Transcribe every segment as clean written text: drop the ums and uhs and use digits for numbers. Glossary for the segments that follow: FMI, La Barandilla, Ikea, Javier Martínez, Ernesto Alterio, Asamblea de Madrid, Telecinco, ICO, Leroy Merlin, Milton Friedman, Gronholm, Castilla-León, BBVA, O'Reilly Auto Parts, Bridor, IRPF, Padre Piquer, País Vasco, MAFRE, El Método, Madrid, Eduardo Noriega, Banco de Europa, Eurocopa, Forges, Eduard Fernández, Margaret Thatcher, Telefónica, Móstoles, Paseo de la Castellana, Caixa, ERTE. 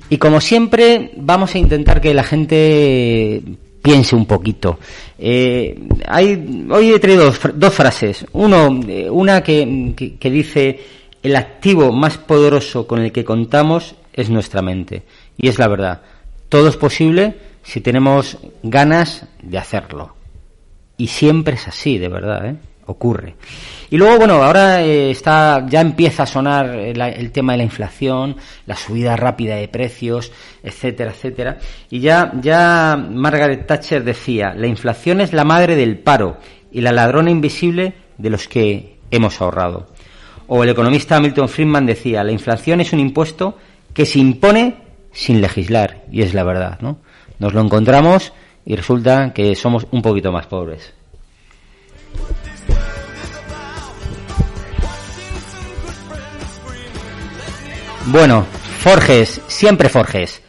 Y como siempre, vamos a intentar que la gente piense un poquito. Hoy he traído dos frases. Una que dice: el activo más poderoso con el que contamos es nuestra mente. Y es la verdad. Todo es posible si tenemos ganas de hacerlo. Y siempre es así, de verdad, ¿eh? Ocurre. Y luego, bueno, ahora ya empieza a sonar el tema de la inflación, la subida rápida de precios, etcétera, etcétera. Y ya Margaret Thatcher decía: la inflación es la madre del paro y la ladrona invisible de los que hemos ahorrado. O el economista Milton Friedman decía: la inflación es un impuesto que se impone sin legislar. Y es la verdad, ¿no? Nos lo encontramos y resulta que somos un poquito más pobres. Bueno, Forges, siempre Forges.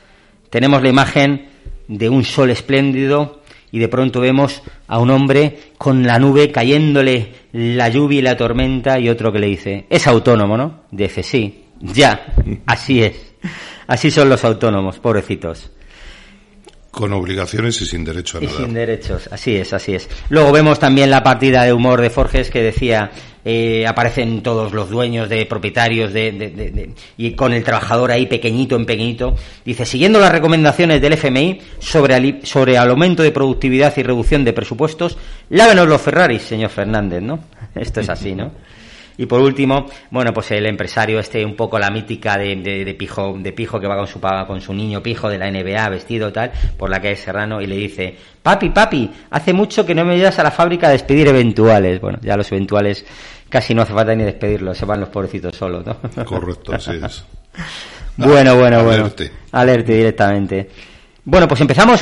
Tenemos la imagen de un sol espléndido y de pronto vemos a un hombre con la nube cayéndole la lluvia y la tormenta y otro que le dice: es autónomo, ¿no? Dice: sí, ya, así es. Así son los autónomos, pobrecitos. Con obligaciones y sin derecho a nada. Y sin derechos, así es, así es. Luego vemos también la partida de humor de Forges que decía: aparecen todos los dueños de propietarios y con el trabajador ahí pequeñito en pequeñito. Dice: siguiendo las recomendaciones del FMI sobre el aumento de productividad y reducción de presupuestos, lávenos los Ferraris, señor Fernández, ¿no? Esto es así, ¿no? Y por último, bueno, pues el empresario un poco la mítica de pijo que va con su niño pijo de la NBA vestido tal, por la calle Serrano, y le dice: papi, hace mucho que no me llevas a la fábrica a despedir eventuales. Bueno, ya los eventuales casi no hace falta ni despedirlos, se van los pobrecitos solos, ¿no? Correcto, así es. Bueno. Alerte directamente. Bueno, pues empezamos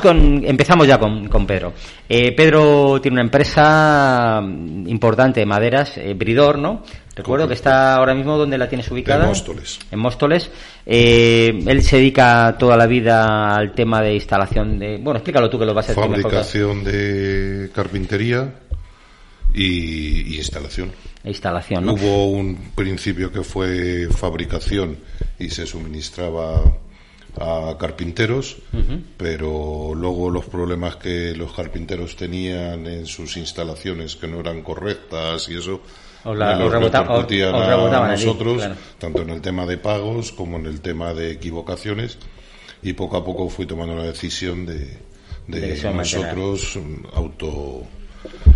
ya con Pedro. Pedro tiene una empresa importante de maderas, Bridor, ¿no? Recuerdo que está ahora mismo, ¿dónde la tienes ubicada? En Móstoles. En Móstoles. Él se dedica toda la vida al tema de instalación de... Bueno, explícalo tú, que lo vas a decir mejor. Fabricación de carpintería y instalación. Instalación, ¿no? Hubo un principio que fue fabricación y se suministraba a carpinteros, uh-huh, pero luego los problemas que los carpinteros tenían en sus instalaciones que no eran correctas y eso nos repercutían a nosotros, claro, tanto en el tema de pagos como en el tema de equivocaciones, y poco a poco fui tomando la decisión de nosotros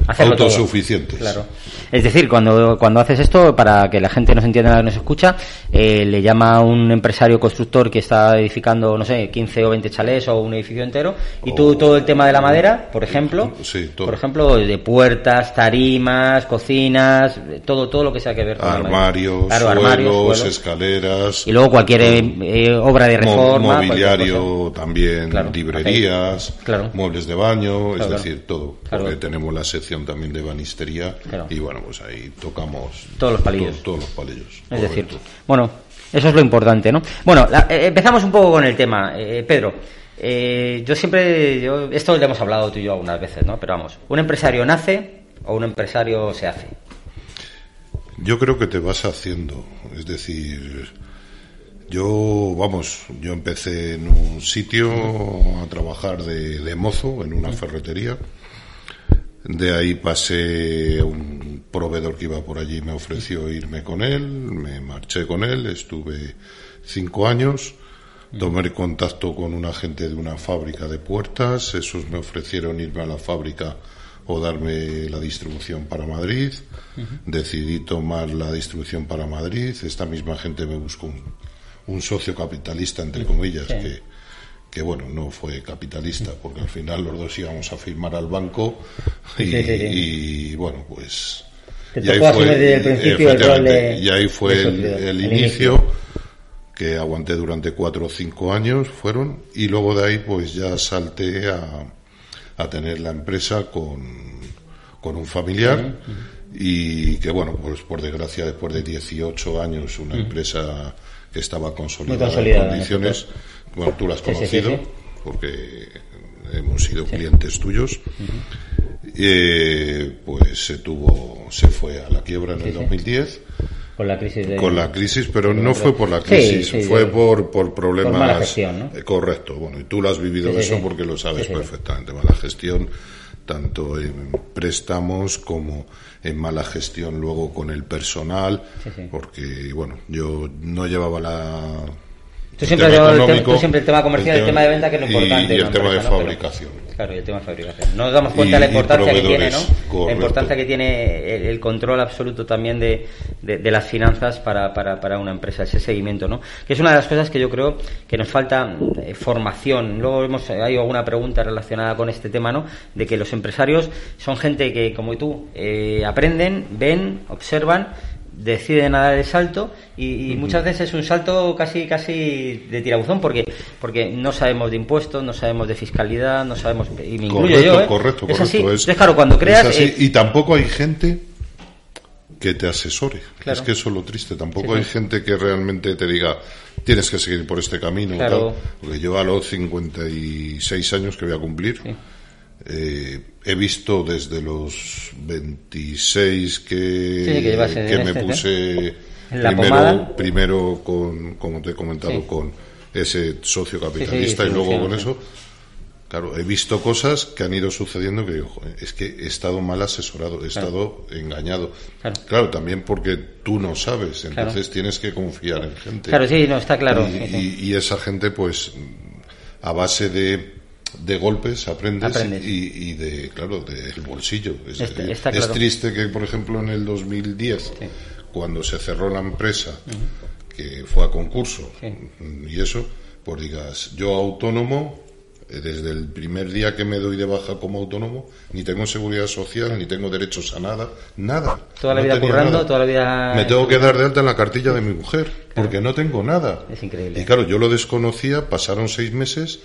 hacerlo autosuficientes. Todo. Claro. Es decir, cuando haces esto, para que la gente nos entienda, nos escucha, le llama a un empresario constructor que está edificando, no sé, 15 o 20 chalés o un edificio entero, y tú todo el tema de la madera, por ejemplo, sí, todo. Por ejemplo, de puertas, tarimas, cocinas, todo lo que sea que ver con armarios, claro, suelos, escaleras, y luego cualquier obra de reforma, mobiliario también, claro, librerías, claro, muebles de baño, claro, es decir, todo. Claro. Porque tenemos la sección también de banistería, claro, y bueno, pues ahí tocamos todos los palillos. Es decir, bueno, eso es lo importante, ¿no? Bueno, empezamos un poco con el tema, Pedro. Yo esto lo hemos hablado tú y yo algunas veces, ¿no? Pero vamos, ¿un empresario nace o un empresario se hace? Yo creo que te vas haciendo, es decir, yo empecé en un sitio a trabajar de mozo en una ferretería. De ahí pasé a un proveedor que iba por allí, me ofreció irme con él, me marché con él, estuve 5 años, tomé contacto con un agente de una fábrica de puertas, esos me ofrecieron irme a la fábrica o darme la distribución para Madrid, decidí tomar la distribución para Madrid, esta misma gente me buscó un socio capitalista, entre comillas, sí, que bueno, no fue capitalista, porque al final los dos íbamos a firmar al banco y, sí. Y bueno, pues y ahí fue el inicio, que aguanté durante 4 o 5 años fueron, y luego de ahí pues ya salté a tener la empresa con un familiar, sí, y que bueno, pues por desgracia después de 18 años una empresa que estaba consolidada en condiciones, ¿sí? Bueno, tú las has conocido, sí. Porque hemos sido clientes tuyos. Uh-huh. Pues se fue a la quiebra en el 2010. Con la crisis, pero no fue por la crisis, sí, fue por problemas. Por mala gestión, ¿no? Correcto. Bueno, y tú lo has vivido, eso porque lo sabes perfectamente. Mala gestión, tanto en préstamos como en mala gestión luego con el personal, porque bueno, yo no llevaba la. Tú siempre el tema comercial, el tema de venta, que es lo importante. Y el tema de fabricación. Claro, y el tema de fabricación. Nos damos cuenta de la importancia que tiene, ¿no? Correcto. La importancia que tiene el control absoluto también de las finanzas para una empresa, ese seguimiento, ¿no? Que es una de las cosas que yo creo que nos falta formación. Luego hay alguna pregunta relacionada con este tema, ¿no? De que los empresarios son gente que, como tú, aprenden, ven, observan, deciden dar el salto y muchas veces es un salto casi de tirabuzón porque no sabemos de impuestos, no sabemos de fiscalidad, no sabemos, y me incluyo yo, ¿eh? Correcto, es así. Entonces, claro, cuando creas es así, y tampoco hay gente que te asesore, claro, es que eso es lo triste, tampoco hay gente que realmente te diga tienes que seguir por este camino, claro, tal, porque yo a los 56 años que voy a cumplir, he visto desde los 26 que me puse primero con, como te he comentado, con ese socio capitalista, y luego con eso, claro, he visto cosas que han ido sucediendo que digo, joder, es que he estado mal asesorado, he estado engañado, claro, también porque tú no sabes, entonces tienes que confiar en gente, claro, está claro, y esa gente pues a base de golpes aprendes. Y de, claro, del bolsillo. Es triste que, por ejemplo, en el 2010, cuando se cerró la empresa, que fue a concurso, y eso, pues digas, yo autónomo, desde el primer día que me doy de baja como autónomo, ni tengo seguridad social, ni tengo derechos a nada. Toda la vida currando, toda la vida. Me tengo que dar de alta en la cartilla de mi mujer, porque no tengo nada. Es increíble. Y claro, yo lo desconocía, pasaron 6 meses...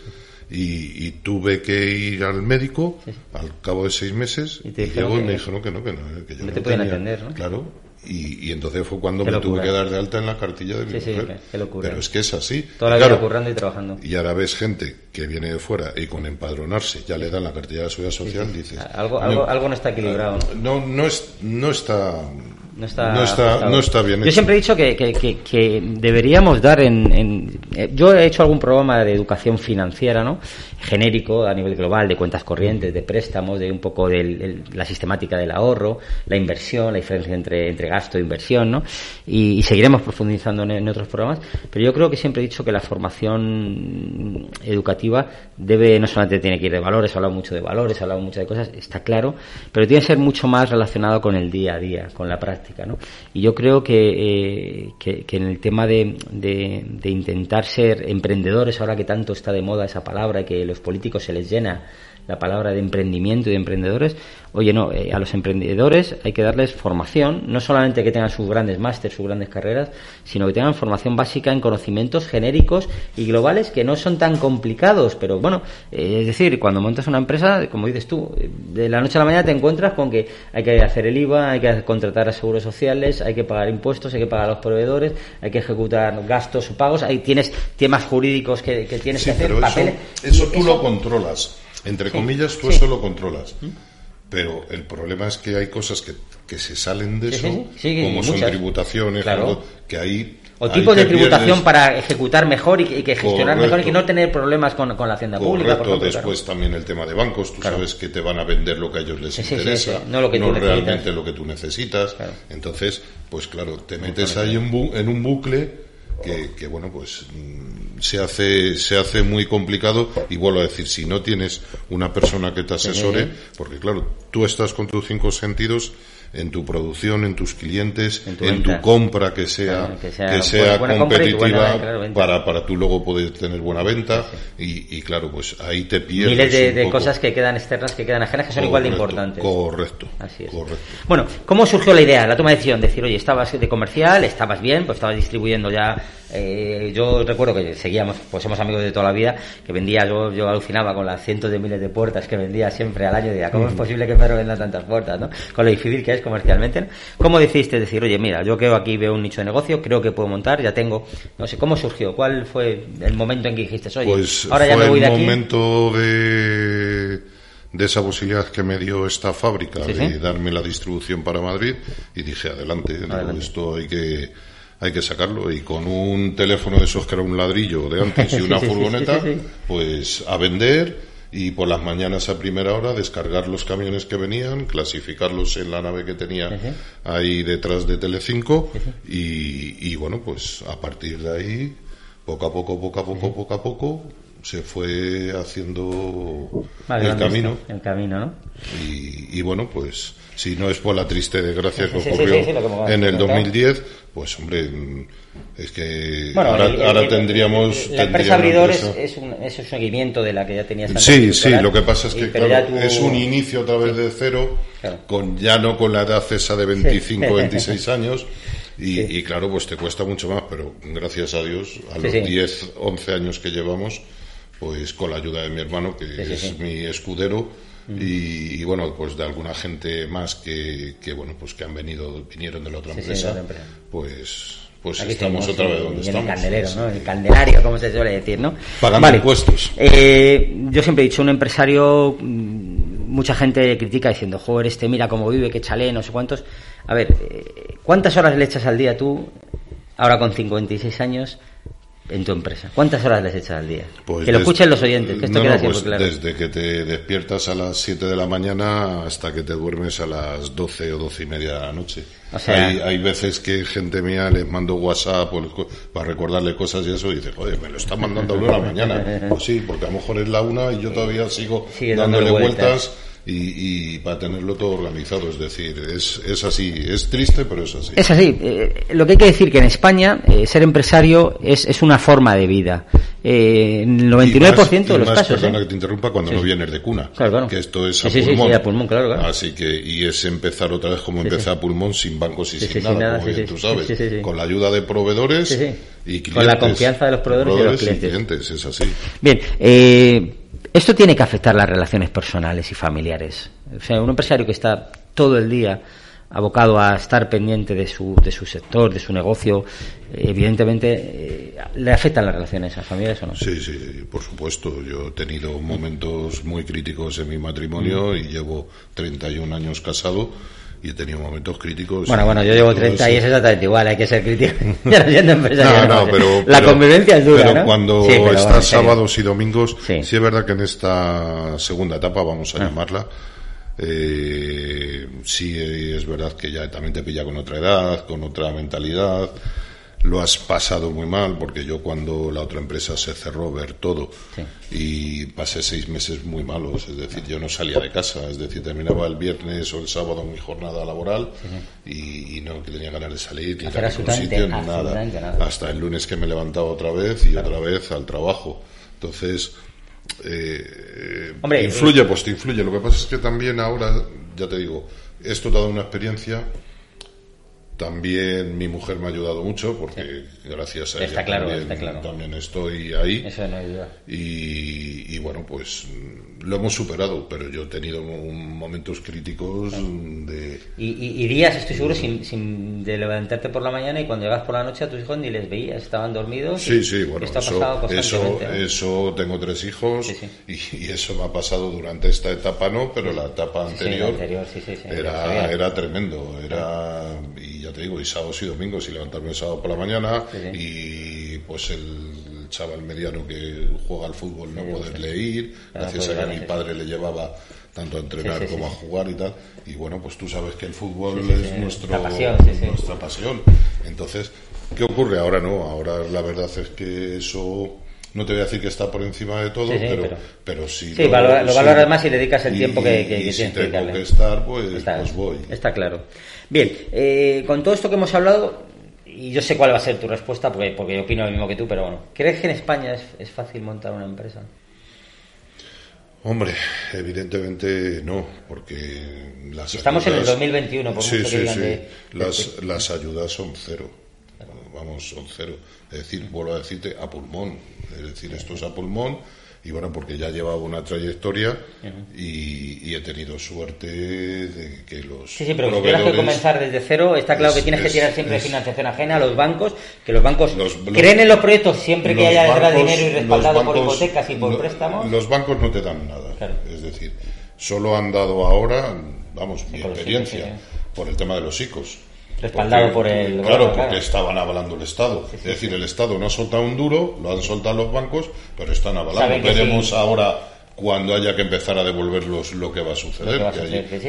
Y tuve que ir al médico al cabo de 6 meses y luego me dijeron que yo no te podían atender, ¿no? Claro, y entonces fue cuando me tuve que dar de alta en la cartilla de mi mujer. Pero es que es así. Toda la vida currando y trabajando. Y ahora ves gente que viene de fuera y con empadronarse ya le dan la cartilla de la seguridad social, dices, algo no está equilibrado, ¿no? No está No está bien hecho. Yo siempre he dicho que deberíamos dar yo he hecho algún programa de educación financiera, ¿no? Genérico, a nivel global, de cuentas corrientes, de préstamos, de un poco la sistemática del ahorro, la inversión, la diferencia entre gasto e inversión, ¿no? Y seguiremos profundizando en otros programas, pero yo creo que siempre he dicho que la formación educativa no solamente tiene que ir de valores, hablamos mucho de valores, hablamos mucho de cosas, está claro, pero tiene que ser mucho más relacionado con el día a día, con la práctica, ¿no? Y yo creo que en el tema de intentar ser emprendedores, ahora que tanto está de moda esa palabra, que los políticos se les llena la palabra de emprendimiento y de emprendedores, oye, no, a los emprendedores hay que darles formación, no solamente que tengan sus grandes másteres, sus grandes carreras, sino que tengan formación básica en conocimientos genéricos y globales que no son tan complicados, pero bueno, es decir, cuando montas una empresa, como dices tú, de la noche a la mañana te encuentras con que hay que hacer el IVA, hay que contratar a seguros sociales, hay que pagar impuestos, hay que pagar a los proveedores, hay que ejecutar gastos o pagos, ahí tienes temas jurídicos que tienes que hacer, pero papeles. Eso tú lo controlas. Entre comillas, tú eso lo controlas. Pero el problema es que hay cosas que se salen de eso, como son muchas tributaciones, claro. Algo que ahí... O tipos de tributación pierdes, para ejecutar mejor y que gestionar correcto, mejor y que no tener problemas con la hacienda correcto, pública. Por ejemplo, después claro. También el tema de bancos, tú claro. Sabes que te van a vender lo que a ellos les interesa, no, lo que no realmente necesitas. Lo que tú necesitas. Claro. Entonces, pues claro, te metes ahí en un bucle que bueno, pues se hace muy complicado y vuelvo a decir, si no tienes una persona que te asesore, porque claro, tú estás con tus cinco sentidos en tu producción, en tus clientes, en tu compra que sea competitiva buena, para tú luego poder tener buena venta y claro, pues ahí te pierdes miles de cosas que quedan externas, que quedan ajenas, que son correcto, igual de importantes. Correcto. Así es. Correcto. Bueno, ¿cómo surgió la idea, la toma de decisión? Decir, oye, estabas de comercial, estabas bien, pues estabas distribuyendo ya. Yo recuerdo que seguíamos, pues somos amigos de toda la vida, que vendía, yo alucinaba con las cientos de miles de puertas que vendía siempre al año, decía, ¿cómo es posible que Pedro venda tantas puertas, no? Con lo difícil que es comercialmente, ¿no? ¿Cómo decidiste decir, oye, mira, yo creo aquí veo un nicho de negocio, creo que puedo montar, ya tengo, no sé, ¿cómo surgió? ¿Cuál fue el momento en que dijiste, oye, pues ahora ya me voy de aquí? Pues fue el momento de esa posibilidad que me dio esta fábrica de darme la distribución para Madrid y dije, adelante. Esto hay que sacarlo y con un teléfono de esos que era un ladrillo de antes y una furgoneta, pues a vender y por las mañanas a primera hora descargar los camiones que venían, clasificarlos en la nave que tenía ahí detrás de Telecinco y bueno, pues a partir de ahí poco a poco se fue haciendo el camino. El camino, ¿no? Y bueno, pues si no es por la triste desgracia que ocurrió en el 2010, pues hombre, es que bueno, ahora tendríamos... La empresa Bridor es un seguimiento de la que ya tenías antes. Sí, lo que pasa es que claro, es un inicio otra vez de cero, claro. ya no con la edad esa de 25 o 26 años. Y claro, pues te cuesta mucho más, pero gracias a Dios, a los 10, 11 años que llevamos, pues con la ayuda de mi hermano, que es mi escudero, y bueno, pues de alguna gente más que bueno, pues que vinieron de la otra empresa, pues aquí estamos otra vez donde estamos. En el candelero, ¿no? El candelario, como se suele decir, ¿no? Pagando impuestos. Yo siempre he dicho, un empresario, mucha gente critica diciendo, joder, mira cómo vive, qué chale, no sé cuántos. A ver, ¿cuántas horas le echas al día tú, ahora con 56 años, en tu empresa? ¿Cuántas horas les echas al día? Pues que lo escuchen los oyentes, que esto queda siempre claro. Desde que te despiertas a las 7 de la mañana hasta que te duermes a las 12 o 12 y media de la noche. O sea, hay veces que gente mía les mando WhatsApp para recordarle cosas y eso, y dice, joder, me lo está mandando a 1 de la mañana. Pues sí, porque a lo mejor es la 1 y yo todavía sigo dándole vueltas. Y para tenerlo todo organizado, es decir, es así, es triste, pero es así. Es así. Lo que hay que decir que en España ser empresario es una forma de vida. El 99% de los casos. Perdona que te interrumpa, cuando no vienes de cuna. Claro. Que esto es a pulmón. Sí, a pulmón, claro. Así que, y es empezar otra vez como empecé a pulmón, sin bancos y sin nada, como bien tú sabes. Con la ayuda de proveedores y clientes. Con la confianza de los proveedores y de los clientes. Es así. Bien, esto tiene que afectar las relaciones personales y familiares. O sea, un empresario que está todo el día abocado a estar pendiente de su sector, de su negocio, evidentemente, ¿le afectan las relaciones a familiares o no? Sí, por supuesto. Yo he tenido momentos muy críticos en mi matrimonio y llevo 31 años casado y he tenido momentos críticos. Bueno, yo llevo 30 y es exactamente igual, hay que ser crítico. Pero la convivencia es dura, pero cuando estás sábados y domingos, sí es verdad que en esta segunda etapa, vamos a llamarla, sí es verdad que ya también te pilla con otra edad, con otra mentalidad. Lo has pasado muy mal, porque yo cuando la otra empresa se cerró, ver todo, y pasé 6 meses muy malos, es decir, yo no salía de casa, es decir, terminaba el viernes o el sábado mi jornada laboral y no tenía ganas de salir, ni ir a ningún sitio, ni nada, hasta el lunes que me levantaba otra vez y otra vez al trabajo. Entonces, hombre, influye, pues te influye. Lo que pasa es que también ahora, ya te digo, esto te ha dado una experiencia. También mi mujer me ha ayudado mucho porque gracias a ella también estoy ahí. Eso no ayuda. Y bueno, pues lo hemos superado, pero yo he tenido momentos críticos de... Y días, estoy seguro, sin de levantarte por la mañana, y cuando llegas por la noche a tus hijos ni les veías, estaban dormidos. Sí, bueno, eso tengo 3 hijos y eso me ha pasado durante esta etapa, no, pero la etapa anterior, era tremendo, y ya te digo, y sábados y domingos, y levantarme el sábado por la mañana, y pues el chaval mediano que juega al fútbol no poder leer, gracias a que mi padre le llevaba tanto a entrenar como a jugar y tal, y bueno, pues tú sabes que el fútbol es nuestra pasión. Entonces, ¿qué ocurre? Ahora no, ahora la verdad es que eso... No te voy a decir que está por encima de todo, pero sí... Sí, lo valoras más y le dedicas el tiempo que tienes que dedicarle. Y si tengo que estar, pues voy. Está claro. Bien, con todo esto que hemos hablado, y yo sé cuál va a ser tu respuesta, porque yo opino lo mismo que tú, pero bueno, ¿crees que en España es fácil montar una empresa? Hombre, evidentemente no, porque... Estamos en el 2021, por mucho que digan que... Las ayudas son cero. Vamos, son cero. Es decir, vuelvo a decirte, a pulmón. Es decir, esto es a pulmón, y bueno, porque ya llevaba una trayectoria y he tenido suerte de que los... Sí, pero si tuvieras que comenzar desde cero, está claro que tienes que tirar siempre de financiación ajena a los bancos, que los bancos creen en los proyectos siempre que haya detrás dinero y respaldado por hipotecas y por préstamos. Los bancos no te dan nada. Claro. Es decir, solo han dado ahora, vamos, mi experiencia, por el tema de los ICOs. Respaldado por el... Claro, porque estaban avalando el Estado. Es decir, el Estado no ha soltado un duro, lo han soltado los bancos, pero están avalando. Veremos ahora, cuando haya que empezar a devolverlos, lo que va a suceder.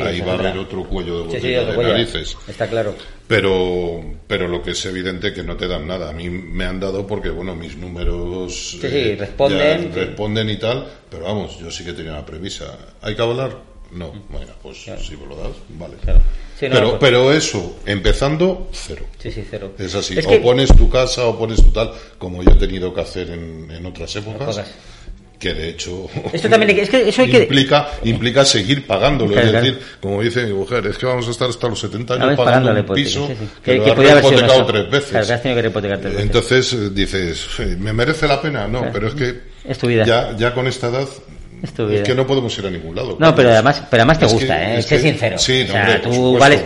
Ahí va a haber otro cuello de botella de narices. Está claro. Pero lo que es evidente es que no te dan nada. A mí me han dado porque, bueno, mis números... responden y tal, pero vamos, yo sí que tenía una premisa. ¿Hay que avalar? No, bueno, pues si me lo das, vale. Claro. Sí, no, pero eso, empezando, cero. Sí, cero. Es así, es que... o pones tu casa o pones tu tal, como yo he tenido que hacer en otras épocas, que de hecho esto también es que eso implica seguir pagándolo. Claro, es decir, como dice mi mujer, es que vamos a estar hasta los 70 años pagando un piso que podía haber hipotecado 3 veces. Claro, que has tenido que hipotecar 3 veces. Entonces dices, ¿me merece la pena? No, pero es que es tu vida. Ya con esta edad... Es que no podemos ir a ningún lado. No, pero además te gusta, sé sincero. Sí, no, hombre, tú vales,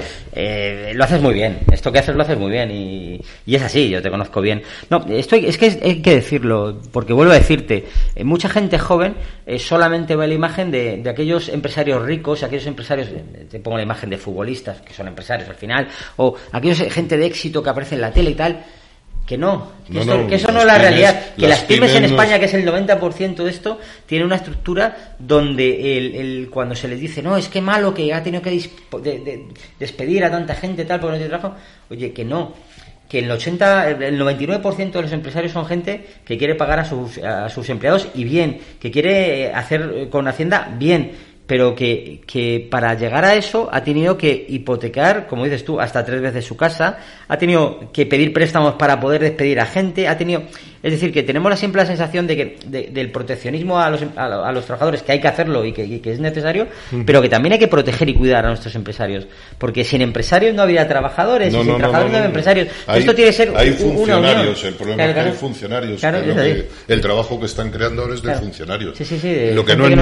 lo haces muy bien. Esto que haces lo haces muy bien y es así, yo te conozco bien. No, esto es que hay que decirlo, porque vuelvo a decirte, mucha gente joven solamente ve la imagen de aquellos empresarios ricos, aquellos empresarios, te pongo la imagen de futbolistas, que son empresarios al final, o aquellos gente de éxito que aparece en la tele y tal. Que eso no es la realidad. Que las pymes en España, que es el 90% de esto, tiene una estructura donde cuando se les dice, no, es que malo que ha tenido que despedir a tanta gente tal porque no tiene trabajo. Oye, que no. Que el 99% de los empresarios son gente que quiere pagar a sus empleados y bien, que quiere hacer con Hacienda bien, pero que para llegar a eso ha tenido que hipotecar, como dices tú, hasta 3 veces su casa, ha tenido que pedir préstamos para poder despedir a gente, es decir, que tenemos siempre la sensación de que del proteccionismo a los trabajadores, que hay que hacerlo y que es necesario, pero que también hay que proteger y cuidar a nuestros empresarios, porque sin emprasarios no habría trabajadores, y sin trabajadores no habría empresarios. Esto tiene que ser hay funcionarios, una el problema es que hay funcionarios, el trabajo que están creando ahora es de funcionarios. Lo que no es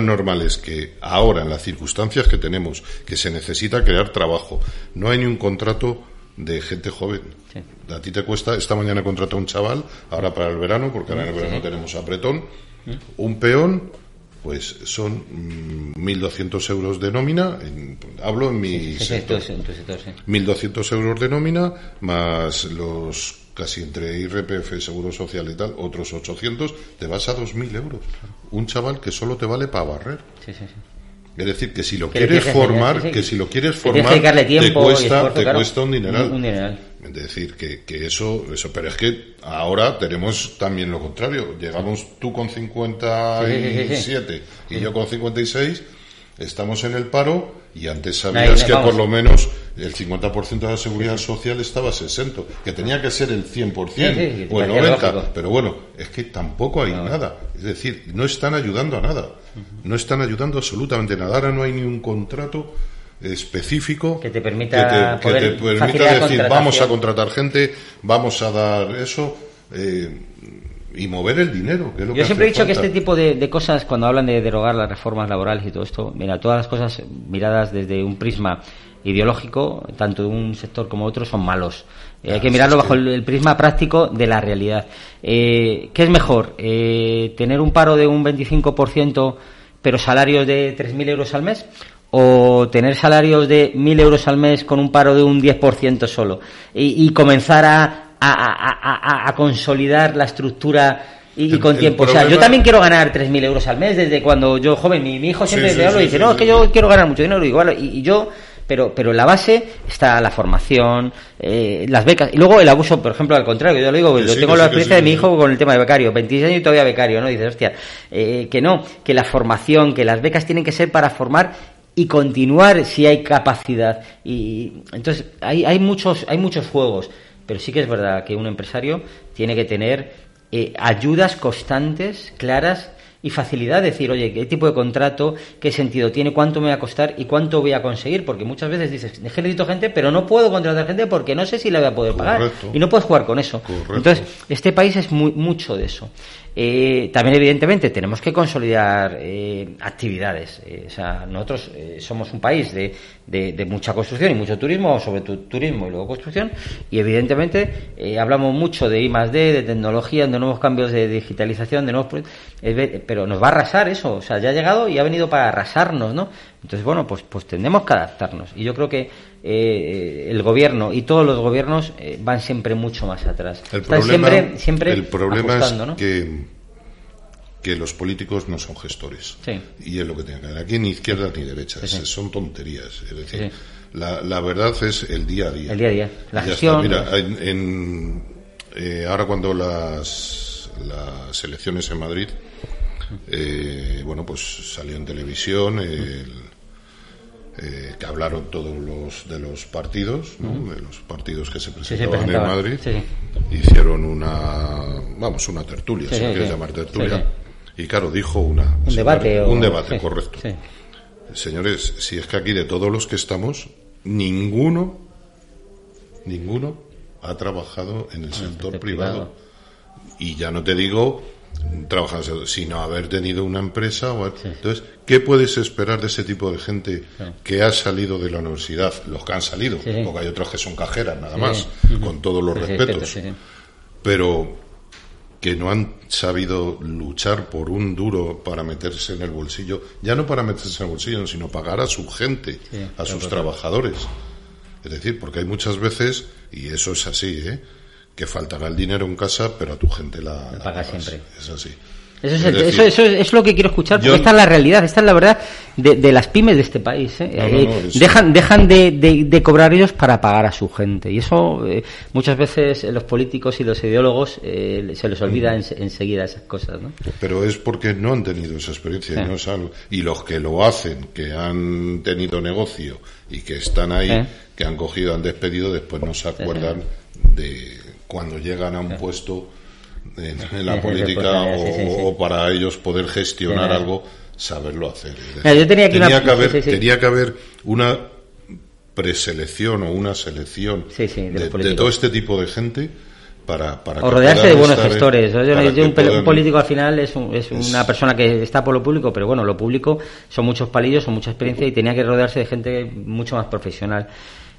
normal es que ahora, en las circunstancias que tenemos, que se necesita crear trabajo, no hay ni un contrato de gente joven. Sí. A ti te cuesta, esta mañana contrata un chaval, ahora para el verano, porque ahora en el verano tenemos apretón, un peón pues son 1.200 euros de nómina, hablo en mi sector, sí, en tu sector, sí. 1.200 euros de nómina, más los casi entre IRPF, Seguro Social y tal, otros 800, te vas a 2.000 euros. Un chaval que solo te vale para barrer. Sí, sí, sí. Es decir, que si lo quieres formar, que si lo quieres formar, te cuesta un dineral. Un dineral. Es decir, que eso, pero es que ahora tenemos también lo contrario. Llegamos tú con 57 y yo con 56, estamos en el paro y antes sabías que por lo menos el 50% de la seguridad social estaba 60, que tenía que ser el 100%, o el 90, pero bueno, es que tampoco hay nada. Es decir, no están ayudando a nada. No están ayudando absolutamente nada. Ahora no hay ni un contrato específico que te permita, que te permita decir vamos a contratar gente, vamos a dar eso y mover el dinero. Que es lo Yo que siempre he dicho falta. Que este tipo de cosas, cuando hablan de derogar las reformas laborales y todo esto, mira, todas las cosas miradas desde un prisma ideológico, tanto de un sector como otro, son malos. Hay que mirarlo bajo el prisma práctico de la realidad. ¿Qué es mejor? ¿Tener un paro de un 25% pero salarios de 3.000 euros al mes? ¿O tener salarios de 1.000 euros al mes con un paro de un 10% solo? Y comenzar a consolidar la estructura... Y con tiempo, problema... o sea, yo también quiero ganar 3.000 euros al mes desde cuando yo joven, mi hijo siempre le hablo y dice, no, es que yo quiero ganar mucho dinero, igual, y yo, pero la base está la formación, las becas, y luego el abuso, por ejemplo, al contrario, yo lo digo, yo tengo la experiencia de mi hijo con el tema de becario, 26 años y todavía becario, ¿no? Dices, hostia, que no, que la formación, que las becas tienen que ser para formar y continuar si hay capacidad, y entonces hay muchos juegos, pero sí que es verdad que un empresario tiene que tener... ayudas constantes, claras y facilidad, decir, oye, ¿qué tipo de contrato? ¿Qué sentido tiene? ¿Cuánto me va a costar? ¿Y cuánto voy a conseguir? Porque muchas veces dices, necesito gente, pero no puedo contratar gente porque no sé si la voy a poder pagar. Y no puedes jugar con eso. Correcto. Entonces, este país es mucho de eso. También, evidentemente, tenemos que consolidar actividades. O sea, nosotros somos un país de mucha construcción y mucho turismo, sobre todo turismo y luego construcción. Y, evidentemente, hablamos mucho de I+D, de tecnología, de nuevos cambios de digitalización, de nuevos pero nos va a arrasar eso. O sea, ya ha llegado y ha venido para arrasarnos, ¿no? Entonces, bueno, pues tenemos que adaptarnos. Y yo creo que el gobierno y todos los gobiernos van siempre mucho más atrás. El problema ajustando, es que los políticos no son gestores. Sí. Y es lo que tienen que hacer. Aquí ni izquierdas ni derechas. Sí, sí. Son tonterías. Es decir, sí. La verdad es el día a día. El día a día. La gestión. Mira, ahora cuando las elecciones en Madrid, bueno, pues salió en televisión que hablaron todos de los partidos, ¿no? Uh-huh. De los partidos que se presentaban en Madrid, sí. Hicieron una tertulia, sí, si quieres llamar tertulia, sí. Y claro, dijo un debate, correcto. Sí. Señores, si es que aquí de todos los que estamos, ninguno ha trabajado en el sector privado. Y ya no te digo trabajar, sino haber tenido una empresa. Entonces, ¿qué puedes esperar de ese tipo de gente que ha salido de la universidad? Los que han salido, porque hay otros que son cajeras nada más, con todos los respetos, pero que no han sabido luchar por un duro para meterse en el bolsillo, ya no para meterse en el bolsillo, sino pagar a su gente, a sus trabajadores. Es decir, porque hay muchas veces, y eso es así, que faltará el dinero en casa, pero a tu gente la paga siempre. Es así. Eso es lo que quiero escuchar, porque esta es la realidad, esta es la verdad de las pymes de este país. Dejan de cobrar ellos para pagar a su gente. Y eso muchas veces los políticos y los ideólogos se les olvida enseguida esas cosas, ¿no? Pero es porque no han tenido esa experiencia. Sí. Y los que lo hacen, que han tenido negocio y que están ahí, que han cogido, han despedido, después no se acuerdan de... cuando llegan a un puesto en la política o para ellos poder gestionar algo, saberlo hacer. Es decir, yo tenía que haber una preselección o una selección de todo este tipo de gente para o rodearse de buenos gestores. Un político al final es una persona que está por lo público, pero bueno, lo público son muchos palillos, son mucha experiencia y tenía que rodearse de gente mucho más profesional.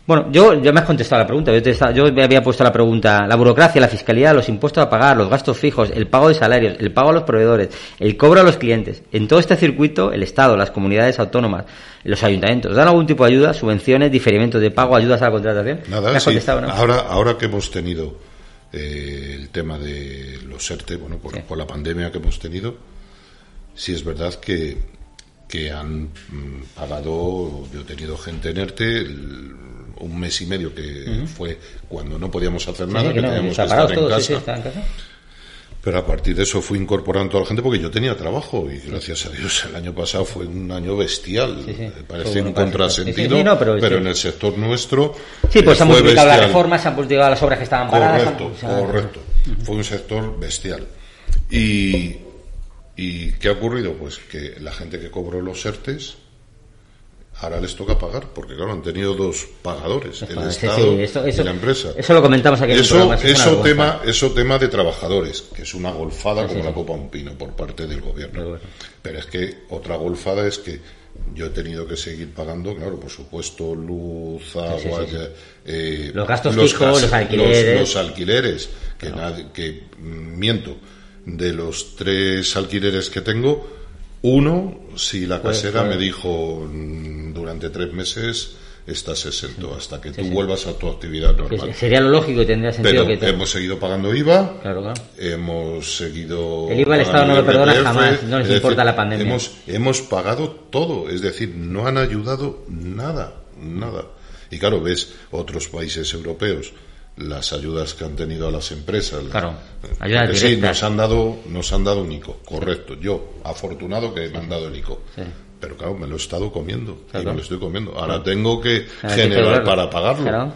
Bueno, yo me has contestado la pregunta. Yo me había puesto la pregunta: la burocracia, la fiscalidad, los impuestos a pagar, los gastos fijos, el pago de salarios, el pago a los proveedores, el cobro a los clientes. En todo este circuito, el Estado, las comunidades autónomas, los ayuntamientos, ¿dan algún tipo de ayuda? ¿Subvenciones, diferimientos de pago, ayudas a la contratación? Nada, sí. ¿No? Ahora que hemos tenido el tema de los ERTE, bueno, por la pandemia que hemos tenido, sí es verdad que han pagado. Yo he tenido gente en ERTE. Un mes y medio que fue cuando no podíamos hacer nada, que teníamos que estar en casa. Pero a partir de eso fui incorporando a la gente porque yo tenía trabajo y gracias a Dios el año pasado fue un año bestial. Parece un contrasentido, sí, no, pero sí, en el sector nuestro. Sí, pues se han multiplicado las reformas, se han multiplicado las obras que estaban paradas. Correcto. Fue un sector bestial. ¿Y qué ha ocurrido? Pues que la gente que cobró los ERTES ahora les toca pagar, porque claro, han tenido dos pagadores, el Estado y la empresa. Eso lo comentamos aquí en el programa. Eso tema de trabajadores, que es una golfada como la copa a un pino por parte del gobierno. Pero es que otra golfada es que yo he tenido que seguir pagando, claro, por supuesto, luz, agua, los gastos fijos, los alquileres. Los alquileres, que miento, de los 3 alquileres que tengo, uno, si la casera me dijo durante 3 meses estás exento hasta que tú vuelvas a tu actividad normal. Sería lo lógico y tendría sentido. Pero hemos seguido pagando IVA, hemos seguido... El IVA el Estado no lo perdona jamás, no les importa la pandemia. Hemos pagado todo, es decir, no han ayudado nada. Y claro, ves otros países europeos, las ayudas que han tenido a las empresas. Claro, ayudas directas. Sí, nos han dado un ICO, correcto. Yo, afortunado que me han dado el ICO. Sí. Pero claro, me lo he estado comiendo, claro. Y me lo estoy comiendo. Ahora tengo que generar para pagarlo. Claro.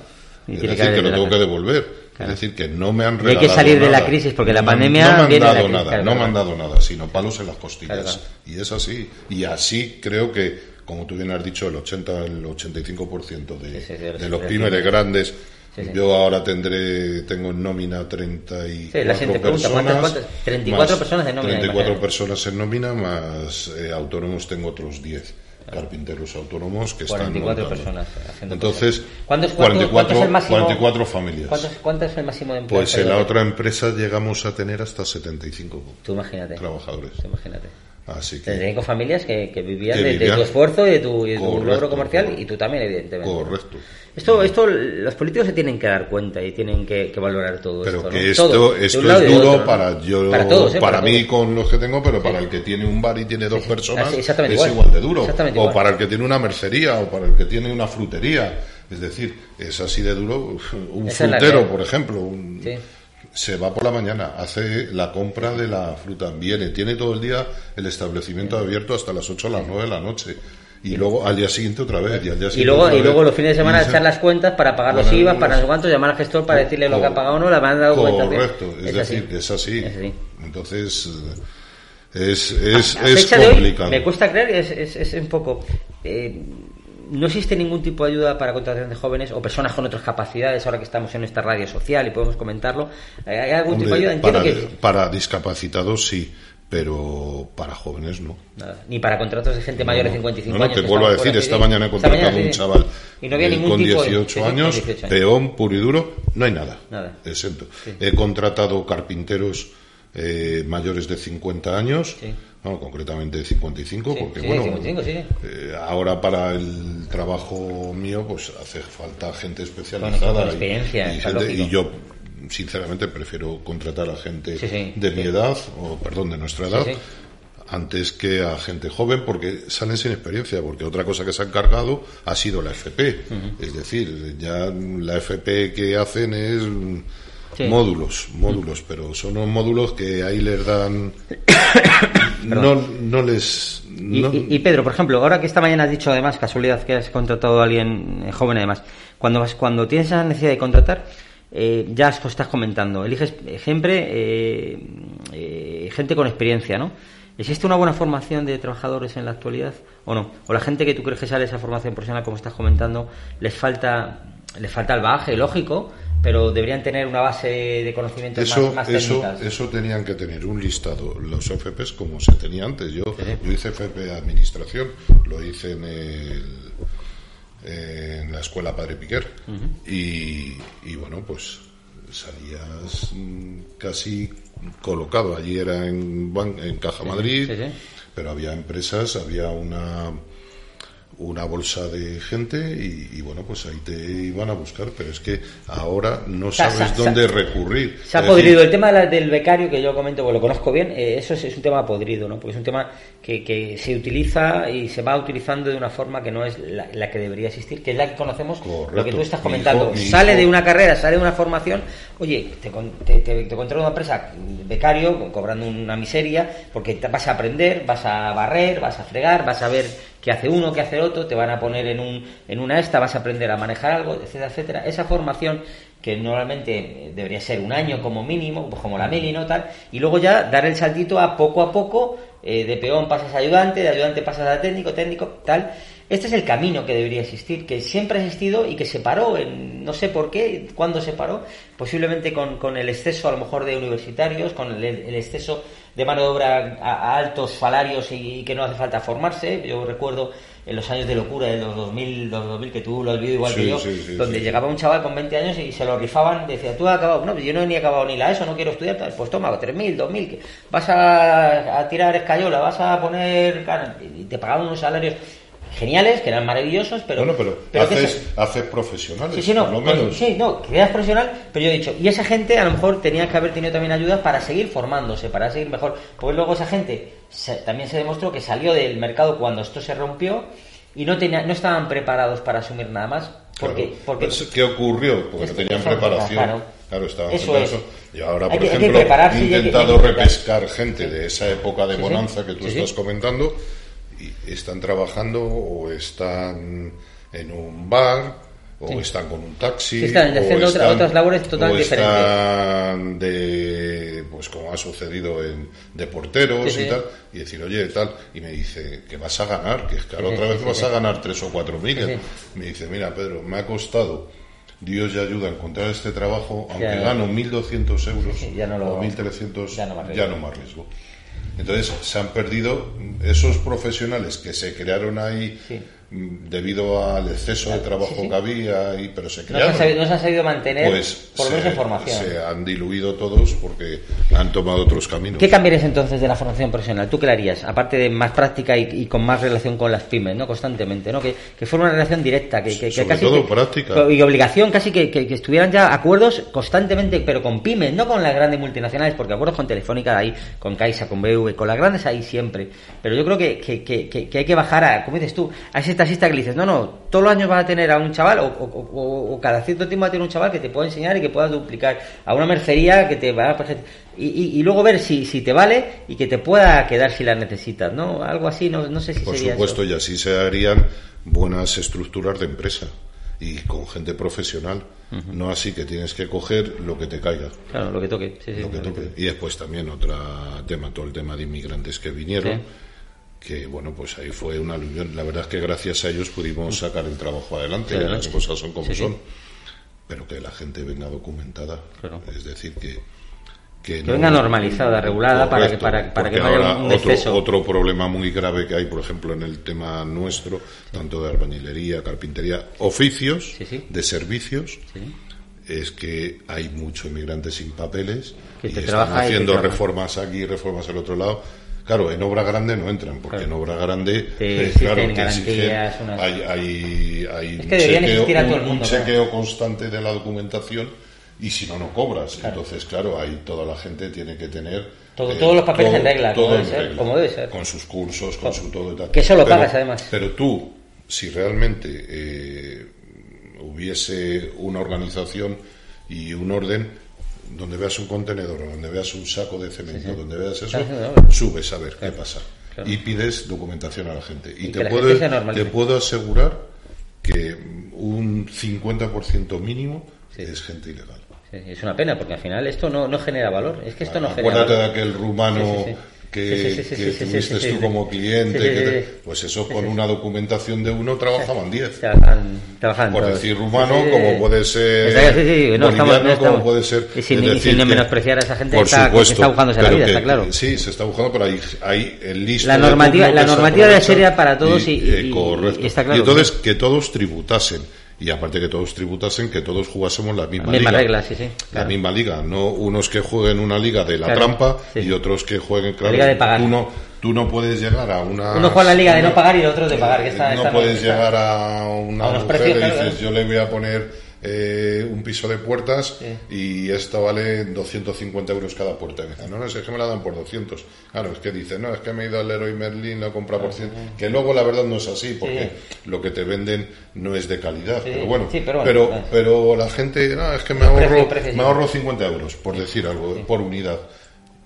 Es decir, que lo tengo que devolver. Claro. Es decir, que no me han regalado. Hay que salir de la crisis porque la pandemia no me han dado nada, claro, no me han dado nada, sino palos en las costillas. Claro. Y es así. Y así creo que, como tú bien has dicho, el 85% de los pymes grandes... Yo ahora tengo en nómina 34 personas en nómina. 34 personas en nómina, más autónomos tengo otros 10. Claro. Carpinteros autónomos que están montando. 44 personas. Entonces, ¿cuánto es el máximo, 44 familias. ¿Cuánto es el máximo de empresas? Pues en la otra empresa llegamos a tener hasta 75 trabajadores. Tú imagínate. Así que 75 familias que vivían de tu esfuerzo y de tu logro comercial, y tú también, evidentemente. Correcto. Esto los políticos se tienen que dar cuenta y tienen que valorar todo esto. Pero que esto es duro para mí con los que tengo, pero para el que tiene un bar y tiene 2 personas es igual de duro. O para el que tiene una mercería o para el que tiene una frutería. Es decir, es así de duro. Un frutero, por ejemplo, se va por la mañana, hace la compra de la fruta, viene, tiene todo el día el establecimiento abierto hasta las 8 o las 9 de la noche. Y luego al día siguiente otra vez. Y luego los fines de semana echar las cuentas para pagar los IVA, para los cuantos, llamar al gestor para decirle lo que ha pagado o no, le han dado cuenta. Correcto, es decir, es así. Entonces, es complicado. Me cuesta creer, es un poco... no existe ningún tipo de ayuda para contratación de jóvenes o personas con otras capacidades, ahora que estamos en esta radio social y podemos comentarlo. ¿Hay algún tipo de ayuda? Para discapacitados sí, pero para jóvenes no. Nada. Ni para contratos de gente mayor de 55 años. No, te vuelvo a decir, esta mañana he contratado un chaval y no había ningún con 18 años, peón puro y duro, no hay nada. Exento. Sí. He contratado carpinteros mayores de 50 años... Sí. No, concretamente 55, ahora para el trabajo mío pues hace falta gente especializada y yo sinceramente prefiero contratar a gente de mi edad, o perdón, de nuestra edad, antes que a gente joven, porque salen sin experiencia, porque otra cosa que se han cargado ha sido la FP, es decir, ya la FP que hacen es... Módulos, pero son unos módulos que ahí les dan... Y Pedro, por ejemplo, ahora que esta mañana has dicho, además, casualidad, que has contratado a alguien joven, además, cuando tienes esa necesidad de contratar, ya os estás comentando, eliges siempre gente con experiencia, ¿no? ¿Existe una buena formación de trabajadores en la actualidad o no? ¿O la gente que tú crees que sale de esa formación profesional, como estás comentando, les falta el bagaje lógico, pero deberían tener una base de conocimientos más técnicas? Eso tenían que tener un listado, los FPs como se tenía antes. Yo hice FP Administración, lo hice en el en la escuela Padre Piquer. Uh-huh. Y bueno, pues salías casi colocado. Allí era en Caja Madrid, sí, sí, sí. Pero había empresas, había una bolsa de gente y bueno, pues ahí te iban a buscar, pero es que ahora no sabes dónde recurrir. Se ha podrido. El tema del becario, que yo comento, porque lo conozco bien, eso es un tema podrido, ¿no? Porque es un tema que se utiliza y se va utilizando de una forma que no es la que debería existir, que es la que conocemos. Correcto. Lo que tú estás comentando. Sale de una carrera, sale de una formación, oye, te contrata una empresa, becario, cobrando una miseria, porque vas a aprender, vas a barrer, vas a fregar, vas a ver qué hace uno, qué hace otro, te van a poner en una esta, vas a aprender a manejar algo, etcétera, etcétera. Esa formación que normalmente debería ser un año como mínimo, pues como la mili, ¿no? Tal, y luego ya dar el saltito a poco, de peón pasas a ayudante, de ayudante pasas a técnico, tal. Este es el camino que debería existir, que siempre ha existido y que se paró, no sé por qué, cuándo se paró, posiblemente con el exceso a lo mejor de universitarios, con el exceso de mano de obra a altos salarios y que no hace falta formarse. Yo recuerdo en los años de locura de los 2000, que tú lo has vivido igual, sí, que yo, sí, donde llegaba un chaval con 20 años y se lo rifaban, decía, tú has acabado, no, yo no he ni acabado ni la ESO, no quiero estudiar, tal, pues toma, 3.000, 2.000, que vas a tirar escayola, vas a poner, y te pagaban unos salarios geniales, que eran maravillosos, pero... Bueno, pero haces profesionales, sí, no, por lo menos. Sí, no, creas profesional, pero yo he dicho, y esa gente a lo mejor tenía que haber tenido también ayudas para seguir formándose, para seguir mejor, pues luego esa gente también se demostró que salió del mercado cuando esto se rompió y no estaban preparados para asumir nada más. Porque ¿qué ocurrió? Porque no tenían preparación. Claro, estaban preparados. Es. Yo ahora, por ejemplo, he intentado repescar gente de esa época de bonanza que tú estás comentando. Están trabajando o están en un bar o están con un taxi, están haciendo otras labores totalmente diferentes, están pues como ha sucedido de porteros y tal, y decir, oye, tal, y me dice que vas a ganar, que claro, otra vez vas a ganar 3 o 4 mil, me dice, mira, Pedro, me ha costado, Dios ya ayuda a encontrar este trabajo, aunque gano 1.200 euros o 1.300, ya no me arriesgo. Entonces se han perdido esos profesionales que se crearon ahí debido al exceso de trabajo que había, pero se crearon. No se han sabido mantener, pues, por menos en formación. Se han diluido todos porque han tomado otros caminos. ¿Qué cambiarías entonces de la formación profesional? ¿Tú qué le harías? Aparte de más práctica y con más relación con las pymes, ¿no? Constantemente, ¿no? Que fuera una relación directa. Sobre casi todo práctica. Y obligación, casi que estuvieran ya acuerdos constantemente, pero con pymes, no con las grandes multinacionales, porque acuerdos con Telefónica ahí, con Caixa, con BBVA, con las grandes ahí siempre. Pero yo creo que hay que bajar a, como dices tú, a ese taxista que le dices, no, todos los años vas a tener a un chaval o cada cierto tiempo vas a tener un chaval que te pueda enseñar y que pueda duplicar, a una mercería que te va a... Y luego ver si te vale y que te pueda quedar si la necesitas, ¿no? Algo así, no sé si por sería supuesto, eso. Y así se harían buenas estructuras de empresa y con gente profesional, no así que tienes que coger lo que te caiga. Claro, lo que toque. Sí, lo que toque. Y después también todo el tema de inmigrantes que vinieron, que bueno, pues ahí fue una aluvión. La verdad es que gracias a ellos pudimos sacar el trabajo adelante, las cosas son como son, pero que la gente venga documentada, es decir, que venga normalizada, regulada, correcto, para que no haya un exceso. Otro problema muy grave que hay, por ejemplo, en el tema nuestro, tanto de albañilería, carpintería, oficios de servicios, es que hay mucho inmigrante sin papeles que están haciendo reformas aquí, reformas al otro lado. Claro, en obra grande no entran, porque en obra grande hay un chequeo constante de la documentación y si no cobras. Claro. Entonces, claro, ahí toda la gente tiene que tener todos los papeles en regla, como debe ser, con sus cursos, con su todo y tal. Que eso lo pagas además. Pero tú, si realmente hubiese una organización y un orden, donde veas un contenedor, donde veas un saco de cemento, donde veas eso, subes a ver qué pasa. Claro. Y pides documentación a la gente. Y te puedo asegurar que un 50% mínimo es gente ilegal. Sí, es una pena, porque al final esto no genera valor. Es que esto no genera valor. Acuérdate de aquel rumano que tuviste tú como cliente. Pues eso con una documentación de uno trabajaban 10. Trabajan por todos. Decir rumano, como puede ser boliviano, como puede ser... Y sin menospreciar a esa gente, por supuesto, está buscándose la vida, está claro. Sí, se está buscando, pero hay el listo. La normativa debe ser para todos y está claro. Y entonces que todos tributasen. Y aparte que todos tributasen, que todos jugásemos la misma liga. Regla, sí, claro. La misma liga, no unos que jueguen una liga de la trampa y otros que jueguen, claro, la liga de pagar. Tú no puedes llegar a una... Uno juega la liga de no pagar y el otro de pagar. Llegar a una mujer precios, y dices, claro. Yo le voy a poner un piso de puertas y esta vale 250 euros cada puerta. Y me dicen, no, es que me la dan por 200. Claro, es que dice, no, es que me he ido al Leroy Merlin, la he comprado por 100. Que luego la verdad no es así, porque lo que te venden no es de calidad. Sí, pero bueno, pero la gente, no, es que me ahorro 50 euros, por decir algo, por unidad.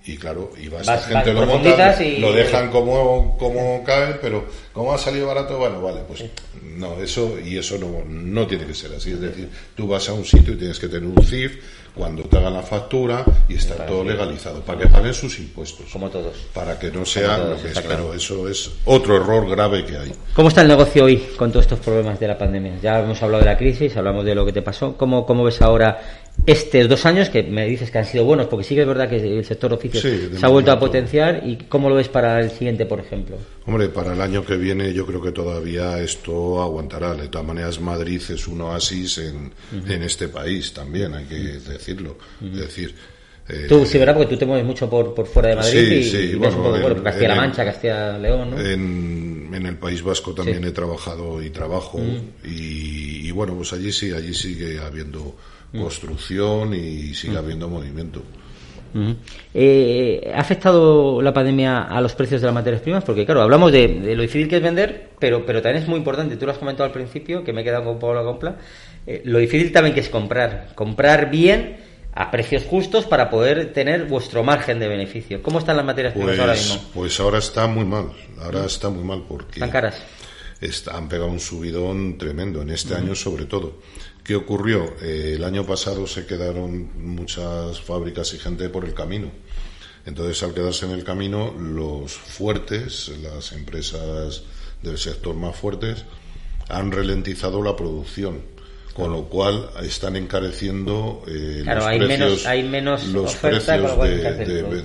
Y claro, esta gente lo monta, lo dejan como cae, pero como ha salido barato, vale, pues no, eso no tiene que ser así. Es decir, tú vas a un sitio y tienes que tener un CIF cuando te hagan la factura y está todo legalizado, para que paguen sus impuestos. Como todos. Para que no sea lo que es, claro, eso es otro error grave que hay. ¿Cómo está el negocio hoy con todos estos problemas de la pandemia? Ya hemos hablado de la crisis, hablamos de lo que te pasó. ¿Cómo ves ahora estos 2 años que me dices que han sido buenos? Porque sí que es verdad que el sector oficio se ha vuelto a potenciar. ¿Y cómo lo ves para el siguiente, por ejemplo? Hombre, para el año que viene yo creo que todavía esto aguantará. De todas maneras, Madrid es un oasis en este país también, hay que decirlo. Es decir... Tú sí, ¿verdad? Porque tú te mueves mucho por fuera de Madrid y bueno, un poco por Castilla-La Mancha, Castilla-León, ¿no? En el País Vasco también he trabajado y trabajo y bueno, pues allí sigue habiendo construcción y sigue habiendo movimiento. ¿Ha afectado la pandemia a los precios de las materias primas? Porque claro, hablamos de lo difícil que es vender, pero también es muy importante, tú lo has comentado al principio, que me he quedado con Pablo Compla, lo difícil también que es comprar bien a precios justos para poder tener vuestro margen de beneficio. ¿Cómo están las materias primas ahora mismo? Pues ahora está muy mal, porque... ¿Están caras? Han pegado un subidón tremendo, en este año sobre todo. ¿Qué ocurrió? El año pasado se quedaron muchas fábricas y gente por el camino. Entonces, al quedarse en el camino, los fuertes, las empresas del sector más fuertes, han ralentizado la producción. Con lo cual están encareciendo los precios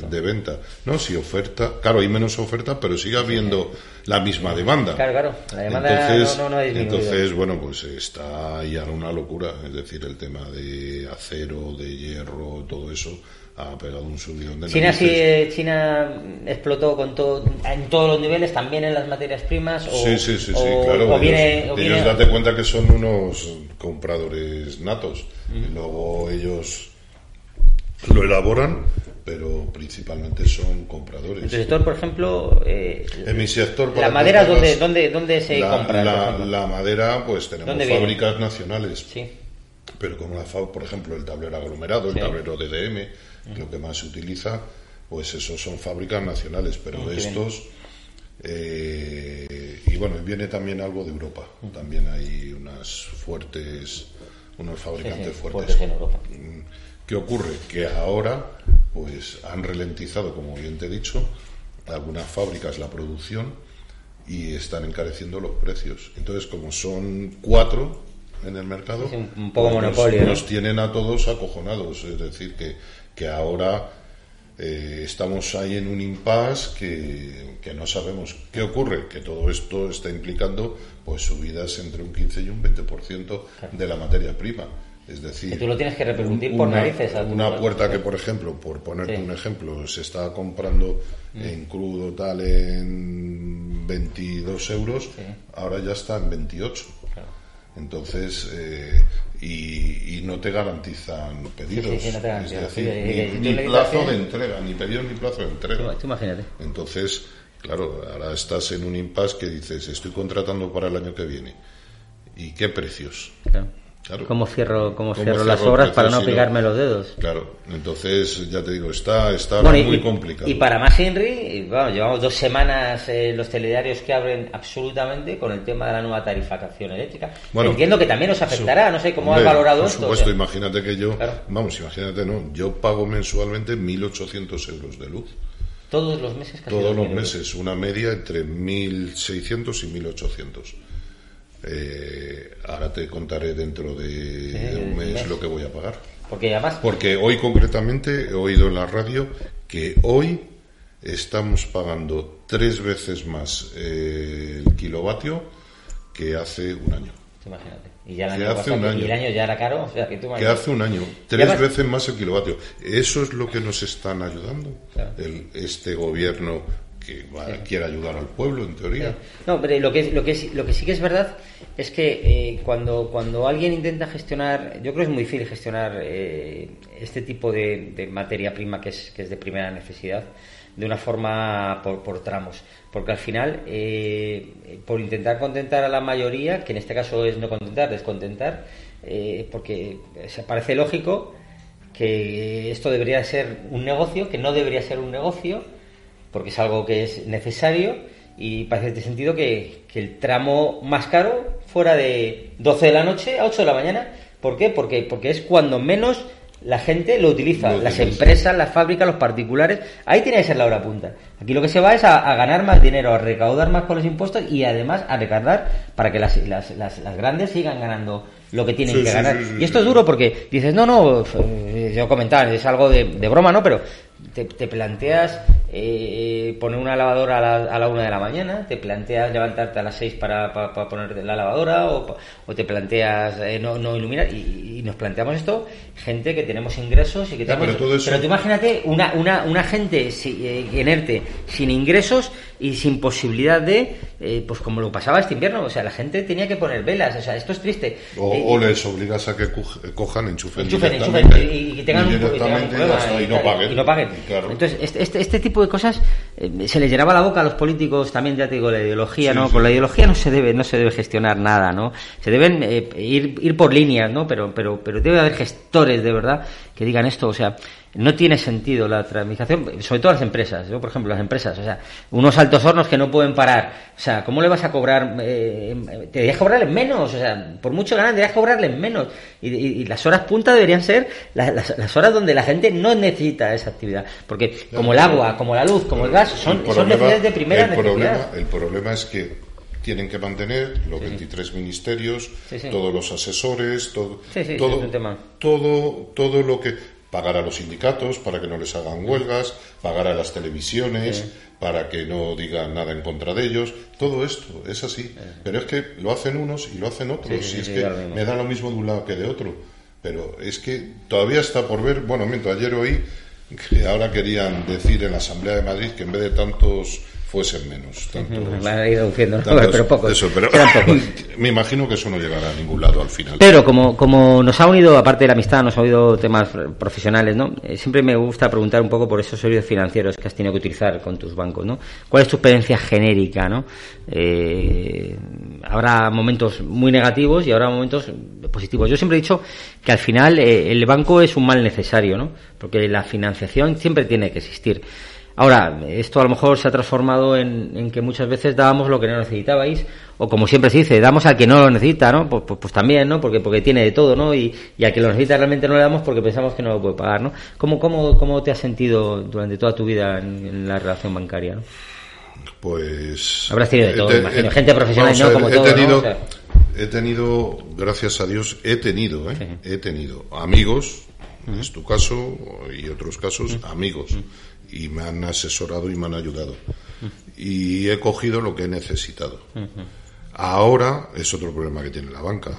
de venta. No, si oferta, claro, hay menos oferta, pero sigue habiendo la misma demanda. Claro, la demanda entonces, no ha disminuido. Entonces, bueno, pues está ya una locura. Es decir, el tema de acero, de hierro, todo eso ha pegado un subidón de China. China explotó en todos los niveles, también en las materias primas. Claro. Ellos date cuenta que son unos compradores natos. Y luego ellos lo elaboran, pero principalmente son compradores. En tu sector, por ejemplo, en mi sector, la madera, ¿dónde se compra? La madera, pues tenemos fábricas nacionales. Sí. Pero como por ejemplo, el tablero aglomerado, el tablero DDM, lo que más se utiliza, pues eso son fábricas nacionales, pero y bueno, viene también algo de Europa, también hay unos fabricantes fuertes en Europa. ¿Qué ocurre? Que ahora pues han ralentizado, como bien te he dicho, algunas fábricas la producción y están encareciendo los precios. Entonces, como son 4 en el mercado, un poco monopolio, nos tienen a todos acojonados, es decir, que ahora estamos ahí en un impasse que no sabemos qué ocurre, que todo esto está implicando pues subidas entre un 15 y un 20% de la materia prima. Es decir, que tú lo tienes que repercutir por narices. Una puerta que, por ejemplo, por ponerte un ejemplo, se está comprando en crudo tal en 22 euros, ahora ya está en 28. Entonces, y no te garantizan pedidos, no te garantizan, es decir, ni plazo de entrega, ni pedidos ni plazo de entrega. Tú imagínate. Entonces, claro, ahora estás en un impasse que dices, estoy contratando para el año que viene. ¿Y qué precios? Claro. ¿Cómo cierro las obras para no pegarme los dedos? Claro, entonces ya te digo, está muy complicado. Y para más, Henry, llevamos 2 semanas los telediarios que abren absolutamente con el tema de la nueva tarifación eléctrica. Bueno, entiendo que también nos afectará, no sé cómo has valorado esto. Por supuesto, imagínate que yo, yo pago mensualmente 1.800 euros de luz. Todos los meses, casi. Todos los meses, una media entre 1.600 y 1.800. Ahora te contaré dentro de un mes lo que voy a pagar. Porque además... Porque hoy concretamente he oído en la radio que hoy estamos pagando 3 veces más el kilovatio que hace un año. Imagínate. Y ya el año pasado, un año. Y el año ya era caro. O sea, que tú que hace un año. 3 veces más el kilovatio. Eso es lo que nos están ayudando. Claro. Este gobierno que quiere ayudar al pueblo, en teoría. Sí. No, pero lo que sí que es verdad es que cuando alguien intenta gestionar, yo creo que es muy difícil gestionar este tipo de materia prima que es de primera necesidad, de una forma por tramos, porque al final por intentar contentar a la mayoría, que en este caso es no contentar, descontentar, porque se parece lógico que esto debería ser un negocio, que no debería ser un negocio, porque es algo que es necesario, y parece de sentido que el tramo más caro fuera de 12 de la noche a 8 de la mañana. ¿Por qué? Porque es cuando menos la gente lo utiliza, las empresas, las fábricas, los particulares. Ahí tiene que ser la hora punta. Aquí lo que se va es a ganar más dinero, a recaudar más con los impuestos y además a recargar para que las grandes sigan ganando lo que tienen que ganar. Sí. Y esto es duro porque dices, yo comentaba, es algo de broma, ¿no? Pero te planteas poner una lavadora a la 1 de la mañana, te planteas levantarte a las 6 para poner la lavadora, o te planteas no iluminar, y nos planteamos esto, gente que tenemos ingresos y que tenemos... Pero, eso... pero tú imagínate una gente inerte, sin ingresos y sin posibilidad de... pues como lo pasaba este invierno, o sea, la gente tenía que poner velas, o sea, esto es triste. O les obligas a que cojan, enchufen y tengan un problema y no paguen. Claro. Entonces, este tipo de cosas se les llenaba la boca a los políticos también, ya te digo, la ideología, sí, ¿no? Sí. Con la ideología no se debe gestionar nada, ¿no? Se deben ir por líneas, ¿no? Pero debe haber gestores de verdad que digan esto, o sea, no tiene sentido la tramitación, sobre todo las empresas. Yo, por ejemplo, las empresas, o sea, unos altos hornos que no pueden parar. O sea, ¿cómo le vas a cobrar? Te deberías cobrarles menos, o sea, por mucho ganar, deberías cobrarles menos. Y las horas punta deberían ser las horas donde la gente no necesita esa actividad. Porque como el agua, como la luz, como el gas, son necesidades de primera necesidad. El problema es que tienen que mantener los 23 ministerios, todos los asesores, todo lo que... Pagar a los sindicatos para que no les hagan huelgas, pagar a las televisiones para que no digan nada en contra de ellos. Todo esto es así. Pero es que lo hacen unos y lo hacen otros. Me da lo mismo de un lado que de otro. Pero es que todavía está por ver... Bueno, ayer oí que ahora querían decir en la Asamblea de Madrid que en vez de tantos fuesen menos. Pero me imagino que eso no llegará a ningún lado al final. Pero como nos ha unido, aparte de la amistad, nos ha unido temas profesionales, ¿no? Siempre me gusta preguntar un poco por esos servicios financieros que has tenido que utilizar con tus bancos, ¿no? ¿Cuál es tu experiencia genérica, no? Habrá momentos muy negativos y habrá momentos positivos. Yo siempre he dicho que al final el banco es un mal necesario, ¿no? Porque la financiación siempre tiene que existir. Ahora, esto a lo mejor se ha transformado en que muchas veces dábamos lo que no necesitabais, o como siempre se dice, damos al que no lo necesita, ¿no? Pues también, ¿no? Porque tiene de todo, ¿no? Y al que lo necesita realmente no le damos porque pensamos que no lo puede pagar, ¿no? ¿Cómo te has sentido durante toda tu vida en la relación bancaria, ¿no? Pues... Habrás tenido de todo, imagino. Gente profesional, ¿no? Como todo, ¿no? O sea, he tenido, gracias a Dios, he tenido amigos, es tu caso, y otros casos, amigos... Y me han asesorado y me han ayudado. Y he cogido lo que he necesitado. Ahora es otro problema que tiene la banca.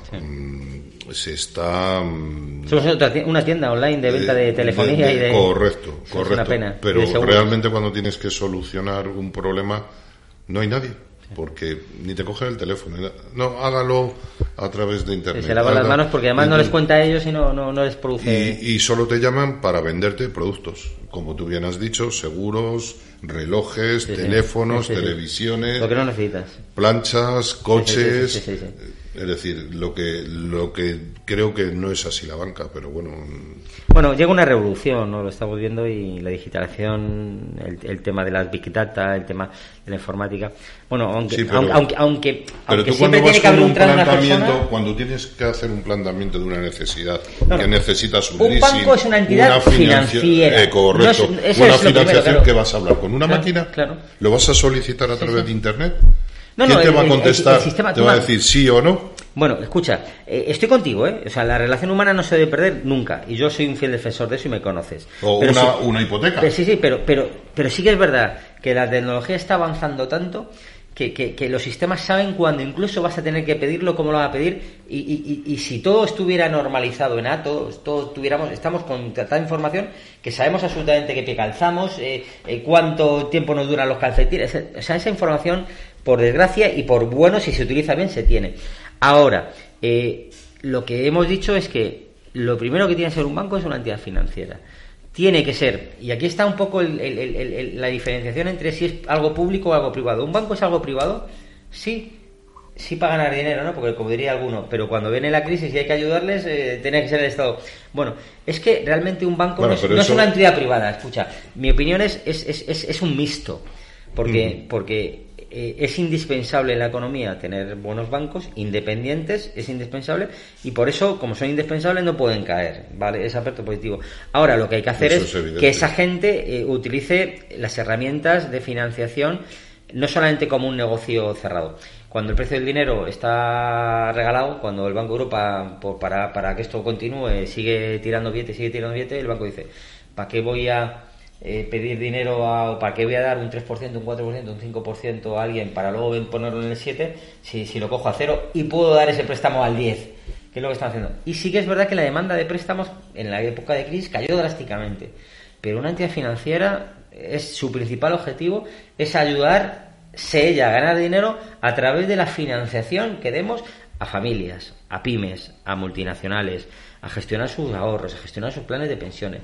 Se está... Somos una tienda online de venta de telefonía y de... Correcto. Es una pena. Pero realmente cuando tienes que solucionar un problema no hay nadie. Porque ni te cogen el teléfono. No, hágalo a través de internet. Se lavan las manos porque además no les cuenta a ellos y no les produce. Y solo te llaman para venderte productos. Como tú bien has dicho, seguros, relojes, teléfonos, televisiones. Lo que no necesitas. Planchas, coches. Es decir, lo que creo que no es así la banca, pero bueno. Bueno, llega una revolución, ¿no? Lo estamos viendo, y la digitalización, el tema de las big data, el tema de la informática. Bueno, aunque siempre tiene que haber un planteamiento, cuando tienes que hacer un planteamiento de una necesidad, que necesitas un leasing, banco es una entidad financiera. correcto. No, una financiación primero, claro. Que vas a hablar con una máquina, claro. Lo vas a solicitar a través de Internet. ¿Quién te va a contestar? El sistema, ¿te va a decir sí o no? Bueno, escucha, estoy contigo, ¿eh? O sea, la relación humana no se debe perder nunca. Y yo soy un fiel defensor de eso y me conoces. O pero una hipoteca. Pero sí, pero sí que es verdad que la tecnología está avanzando tanto que los sistemas saben cuándo incluso vas a tener que pedirlo, cómo lo vas a pedir. Y si todo estuviera normalizado en datos, todos tuviéramos, estamos con tanta información que sabemos absolutamente qué pie calzamos, cuánto tiempo nos duran los calcetines. O sea, esa información, por desgracia y por bueno, si se utiliza bien, se tiene. Ahora, lo que hemos dicho es que lo primero que tiene que ser un banco es una entidad financiera. Tiene que ser, y aquí está un poco la diferenciación entre si es algo público o algo privado. ¿Un banco es algo privado? Sí para ganar dinero, ¿no? Porque como diría alguno, pero cuando viene la crisis y hay que ayudarles, tiene que ser el Estado. Bueno, es que realmente un banco no es una entidad privada, escucha. Mi opinión es un mixto, porque es indispensable en la economía tener buenos bancos independientes, es indispensable, y por eso, como son indispensables, no pueden caer, ¿vale? Es aspecto positivo. Ahora, lo que hay que hacer es que esa gente utilice las herramientas de financiación no solamente como un negocio cerrado. Cuando el precio del dinero está regalado, cuando el Banco de Europa, para que esto continúe, sigue tirando billetes, el banco dice, ¿para qué voy a pedir dinero ¿para qué voy a dar un 3%, un 4%, un 5% a alguien para luego ponerlo en el 7% si lo cojo a cero y puedo dar ese préstamo al 10%, que es lo que están haciendo? Y sí que es verdad que la demanda de préstamos en la época de crisis cayó drásticamente, pero una entidad financiera, su principal objetivo es ayudarse ella a ganar dinero a través de la financiación que demos a familias, a pymes, a multinacionales, a gestionar sus ahorros, a gestionar sus planes de pensiones.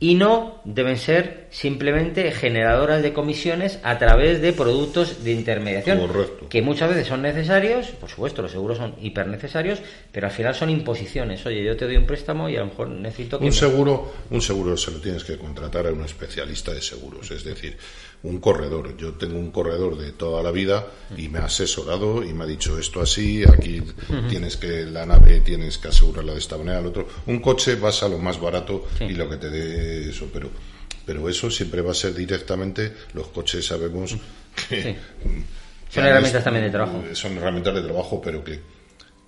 Y no deben ser simplemente generadoras de comisiones a través de productos de intermediación. Correcto. Que muchas veces son necesarios, por supuesto, los seguros son hipernecesarios, pero al final son imposiciones. Oye, yo te doy un préstamo y a lo mejor necesito que... Un seguro se lo tienes que contratar a un especialista de seguros, es decir, un corredor. Yo tengo un corredor de toda la vida y me ha asesorado y me ha dicho esto así, aquí la nave tienes que asegurarla de esta manera, al otro. Un coche vas a lo más barato y lo que te dé eso, pero eso siempre va a ser directamente. Los coches sabemos que son herramientas también de trabajo. Son herramientas de trabajo, pero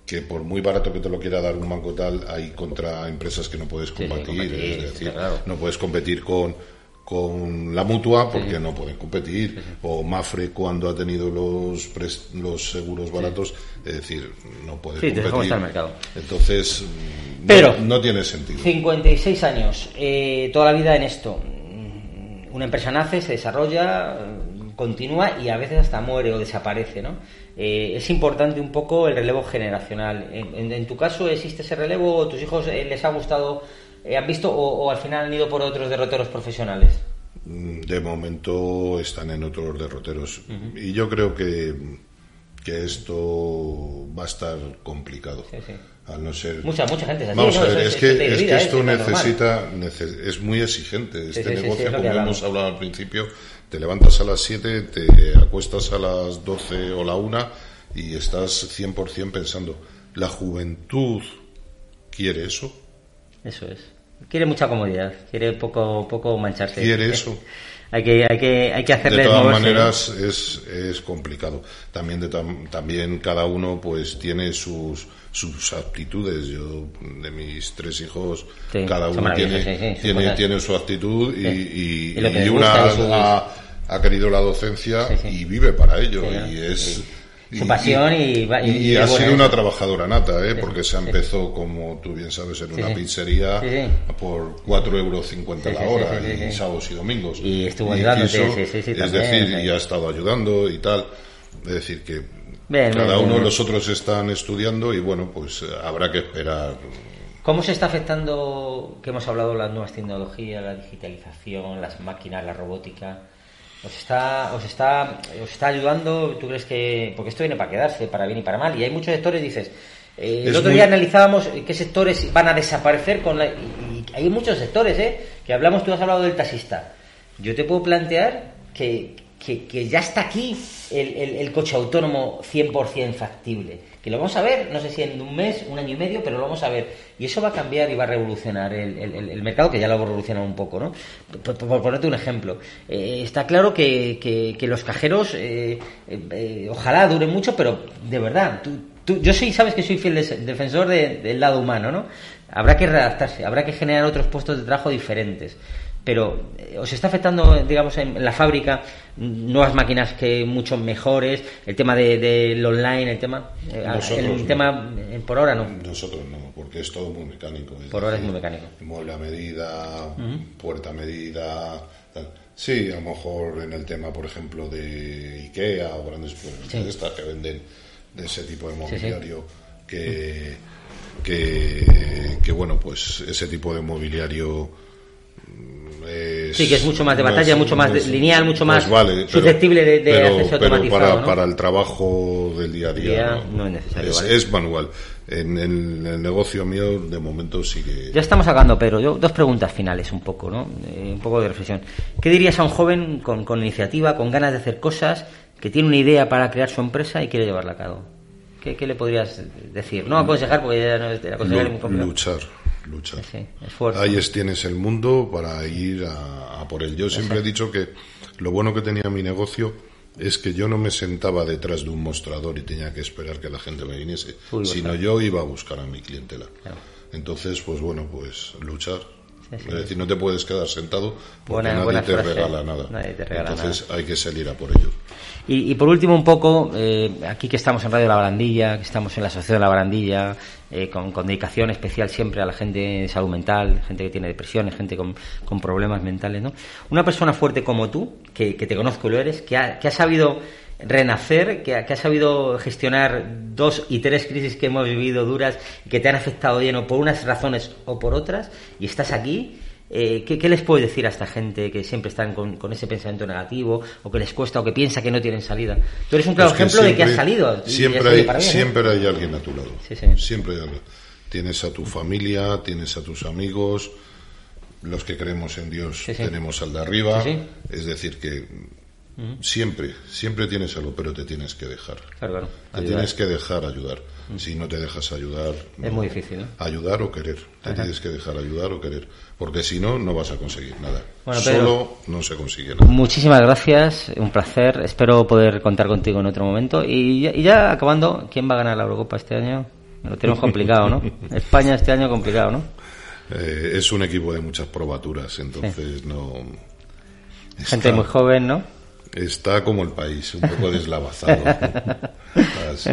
que por muy barato que te lo quiera dar un banco tal, hay contra empresas que no puedes competir. Es decir, claro. No puedes competir con la Mutua porque no pueden competir. O MAFRE cuando ha tenido los seguros baratos. Es decir, no pueden competir. Entonces, pero no tiene sentido. 56 años, toda la vida en esto. Una empresa nace, se desarrolla, continúa y a veces hasta muere o desaparece, ¿no? Es importante un poco el relevo generacional. En tu caso, ¿existe ese relevo o tus hijos les ha gustado... ¿Han visto o al final han ido por otros derroteros profesionales? De momento están en otros derroteros. Y yo creo que esto va a estar complicado. Al no ser... Mucha gente es así. Vamos a ver, es que esto es muy exigente. Negocio, como hemos hablado al principio, te levantas a las 7, te acuestas a las 12 o la 1 y estás 100% pensando. ¿La juventud quiere eso? Eso es. Quiere mucha comodidad, quiere poco mancharse. Quiere eso. Hay que hacerle. De todas maneras es complicado. También cada uno pues tiene sus aptitudes. Yo de mis 3 hijos, cada uno tiene su aptitud y una ha querido la docencia y vive para ello su pasión y ha sido una trabajadora nata, porque se empezó, como tú bien sabes, en una pizzería por 4,50 € la hora, en sábados y domingos. Y estuvo ayudándote, y ha estado ayudando y tal. Es decir, que cada uno de los otros están estudiando y bueno, pues habrá que esperar. ¿Cómo se está afectando, que hemos hablado, las nuevas tecnologías, la digitalización, las máquinas, la robótica? ¿Os está ayudando? ¿Tú crees que...? Porque esto viene para quedarse, para bien y para mal. Y hay muchos sectores, dices... el otro día analizábamos qué sectores van a desaparecer con la... Y hay muchos sectores, que hablamos... Tú has hablado del taxista. Yo te puedo plantear que ya está aquí el coche autónomo 100% factible. que lo vamos a ver, no sé si en un mes, un año y medio, pero lo vamos a ver. Y eso va a cambiar y va a revolucionar el mercado, que ya lo ha revolucionado un poco, ¿no? Por ponerte un ejemplo, está claro que los cajeros, ojalá duren mucho, pero de verdad, sabes que soy fiel defensor del lado humano, ¿no? Habrá que readaptarse, habrá que generar otros puestos de trabajo diferentes. Pero os está afectando, digamos, en la fábrica, nuevas máquinas que mucho mejores, el tema del online, el tema... por ahora no. Nosotros no, porque es todo muy mecánico. Por ahora es muy mecánico. Mueble a medida, puerta a medida... Tal. Sí, a lo mejor en el tema, por ejemplo, de Ikea o grandes de estas que venden de ese tipo de mobiliario que, bueno, pues ese tipo de mobiliario... que es mucho más de batalla, mucho más lineal, mucho más susceptible de acceso automatizado. Pero para el trabajo del día a día no es necesario. Es manual. En el negocio mío, de momento, sí que... Ya estamos acabando, Pedro. Dos preguntas finales, un poco, ¿no? Un poco de reflexión. ¿Qué dirías a un joven con iniciativa, con ganas de hacer cosas, que tiene una idea para crear su empresa y quiere llevarla a cabo? ¿Qué le podrías decir? No aconsejar, porque ya no es muy complicado. Luchar. Sí, ahí tienes el mundo para ir a por él. Yo siempre he dicho que lo bueno que tenía mi negocio es que yo no me sentaba detrás de un mostrador y tenía que esperar que la gente me viniese, sino yo iba a buscar a mi clientela. Claro. Entonces, pues luchar. Es decir, no te puedes quedar sentado porque nadie te regala nada. Entonces hay que salir a por ello. Y por último, un poco, aquí que estamos en Radio La Barandilla, que estamos en la Asociación de La Barandilla, con dedicación especial siempre a la gente de salud mental, gente que tiene depresiones, gente con problemas mentales, ¿no? Una persona fuerte como tú, que te conozco y lo eres, que ha sabido renacer, que ha sabido gestionar 2 y 3 crisis que hemos vivido duras, que te han afectado lleno por unas razones o por otras, y estás aquí. ¿Qué les puedes decir a esta gente que siempre están con ese pensamiento negativo, o que les cuesta, o que piensa que no tienen salida? Tú eres un claro ejemplo de que has salido. Siempre hay alguien a tu lado. Sí. Siempre hay alguien. Tienes a tu familia, tienes a tus amigos, los que creemos en Dios tenemos al de arriba. Sí. Es decir que siempre tienes algo, pero te tienes que dejar. Claro. Te tienes que dejar ayudar. Si no te dejas ayudar, es muy difícil, ¿no? Ayudar o querer. Tienes que dejar ayudar o querer, porque si no, no vas a conseguir nada. Bueno, Pedro, solo no se consigue nada. Muchísimas gracias, un placer. Espero poder contar contigo en otro momento. Y ya acabando, ¿quién va a ganar la Eurocopa este año? Lo tenemos complicado, ¿no? España este año complicado, ¿no? Es un equipo de muchas probaturas, entonces no. Gente muy joven, ¿no? Está como el país, un poco deslavazado.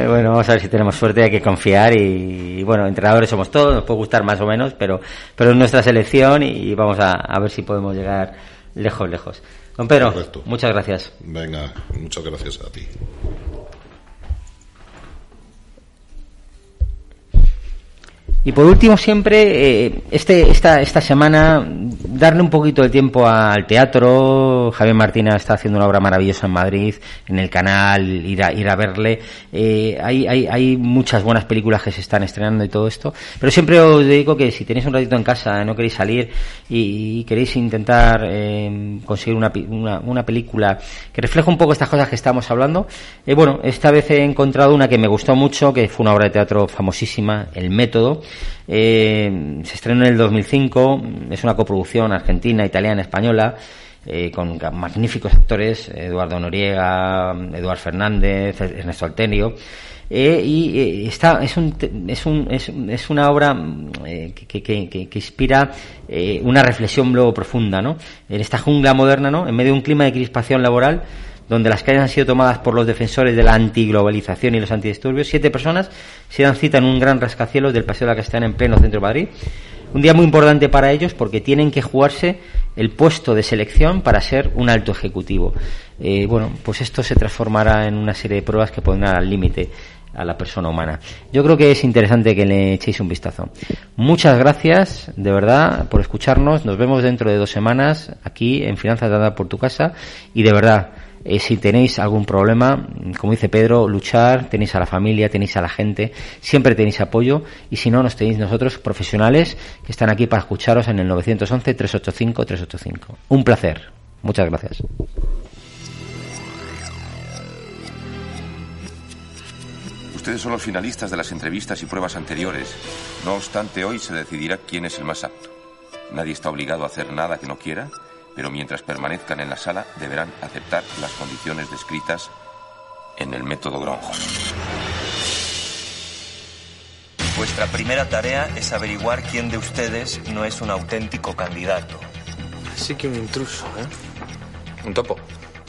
Bueno, vamos a ver si tenemos suerte, hay que confiar y bueno, entrenadores somos todos, nos puede gustar más o menos, pero es nuestra selección y vamos a ver si podemos llegar lejos. Don Pedro, correcto. Muchas gracias. Venga, muchas gracias a ti. Y por último, siempre, esta semana, darle un poquito de tiempo al teatro. Javier Martínez está haciendo una obra maravillosa en Madrid, en el canal, ir a verle. Hay muchas buenas películas que se están estrenando y todo esto. Pero siempre os digo que si tenéis un ratito en casa, no queréis salir y queréis intentar conseguir una película que refleje un poco estas cosas que estamos hablando. Bueno, esta vez he encontrado una que me gustó mucho, que fue una obra de teatro famosísima, El Método. Se estrenó en el 2005, es una coproducción argentina, italiana, española, con magníficos actores: Eduardo Noriega, Eduard Fernández, Ernesto Alterio. Y está es una obra que inspira una reflexión luego profunda, ¿no? En esta jungla moderna, ¿no? En medio de un clima de crispación laboral, donde las calles han sido tomadas por los defensores de la antiglobalización y los antidisturbios, 7 personas se dan cita en un gran rascacielos del Paseo de la Castellana en pleno centro de Madrid. Un día muy importante para ellos porque tienen que jugarse el puesto de selección para ser un alto ejecutivo. Bueno, pues esto se transformará en una serie de pruebas que pondrán al límite a la persona humana. Yo creo que es interesante que le echéis un vistazo. Muchas gracias, de verdad, por escucharnos. Nos vemos dentro de 2 semanas aquí en Finanzas Dadas por tu Casa. Y de verdad, si tenéis algún problema, como dice Pedro, luchar, tenéis a la familia, tenéis a la gente, siempre tenéis apoyo, y si no, nos tenéis nosotros, profesionales, que están aquí para escucharos en el 911-385-385. Un placer. Muchas gracias. Ustedes son los finalistas de las entrevistas y pruebas anteriores. No obstante, hoy se decidirá quién es el más apto. Nadie está obligado a hacer nada que no quiera, pero mientras permanezcan en la sala deberán aceptar las condiciones descritas en el método Gronholm. Vuestra primera tarea es averiguar quién de ustedes no es un auténtico candidato. Así que un intruso, ¿eh? Un topo.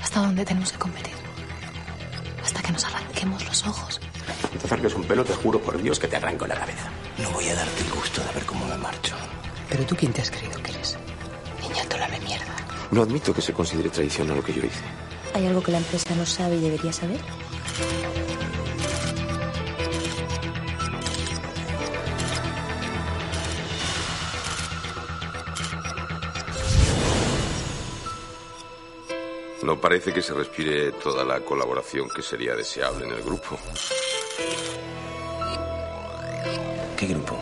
¿Hasta dónde tenemos que competir? Hasta que nos arranquemos los ojos. Si te acerques un pelo, te juro por Dios que te arranco la cabeza. No voy a darte el gusto de ver cómo me marcho. ¿Pero tú quién te has creído que eres? Niñatola de mierda. No admito que se considere traición a lo que yo hice. ¿Hay algo que la empresa no sabe y debería saber? No parece que se respire toda la colaboración que sería deseable en el grupo. ¿Qué grupo?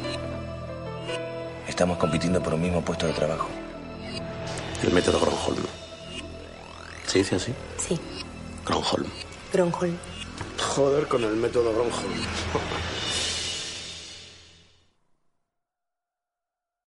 Estamos compitiendo por un mismo puesto de trabajo. El método Gronholm. ¿Se dice así? Sí. Gronholm. Joder con el método Gronholm.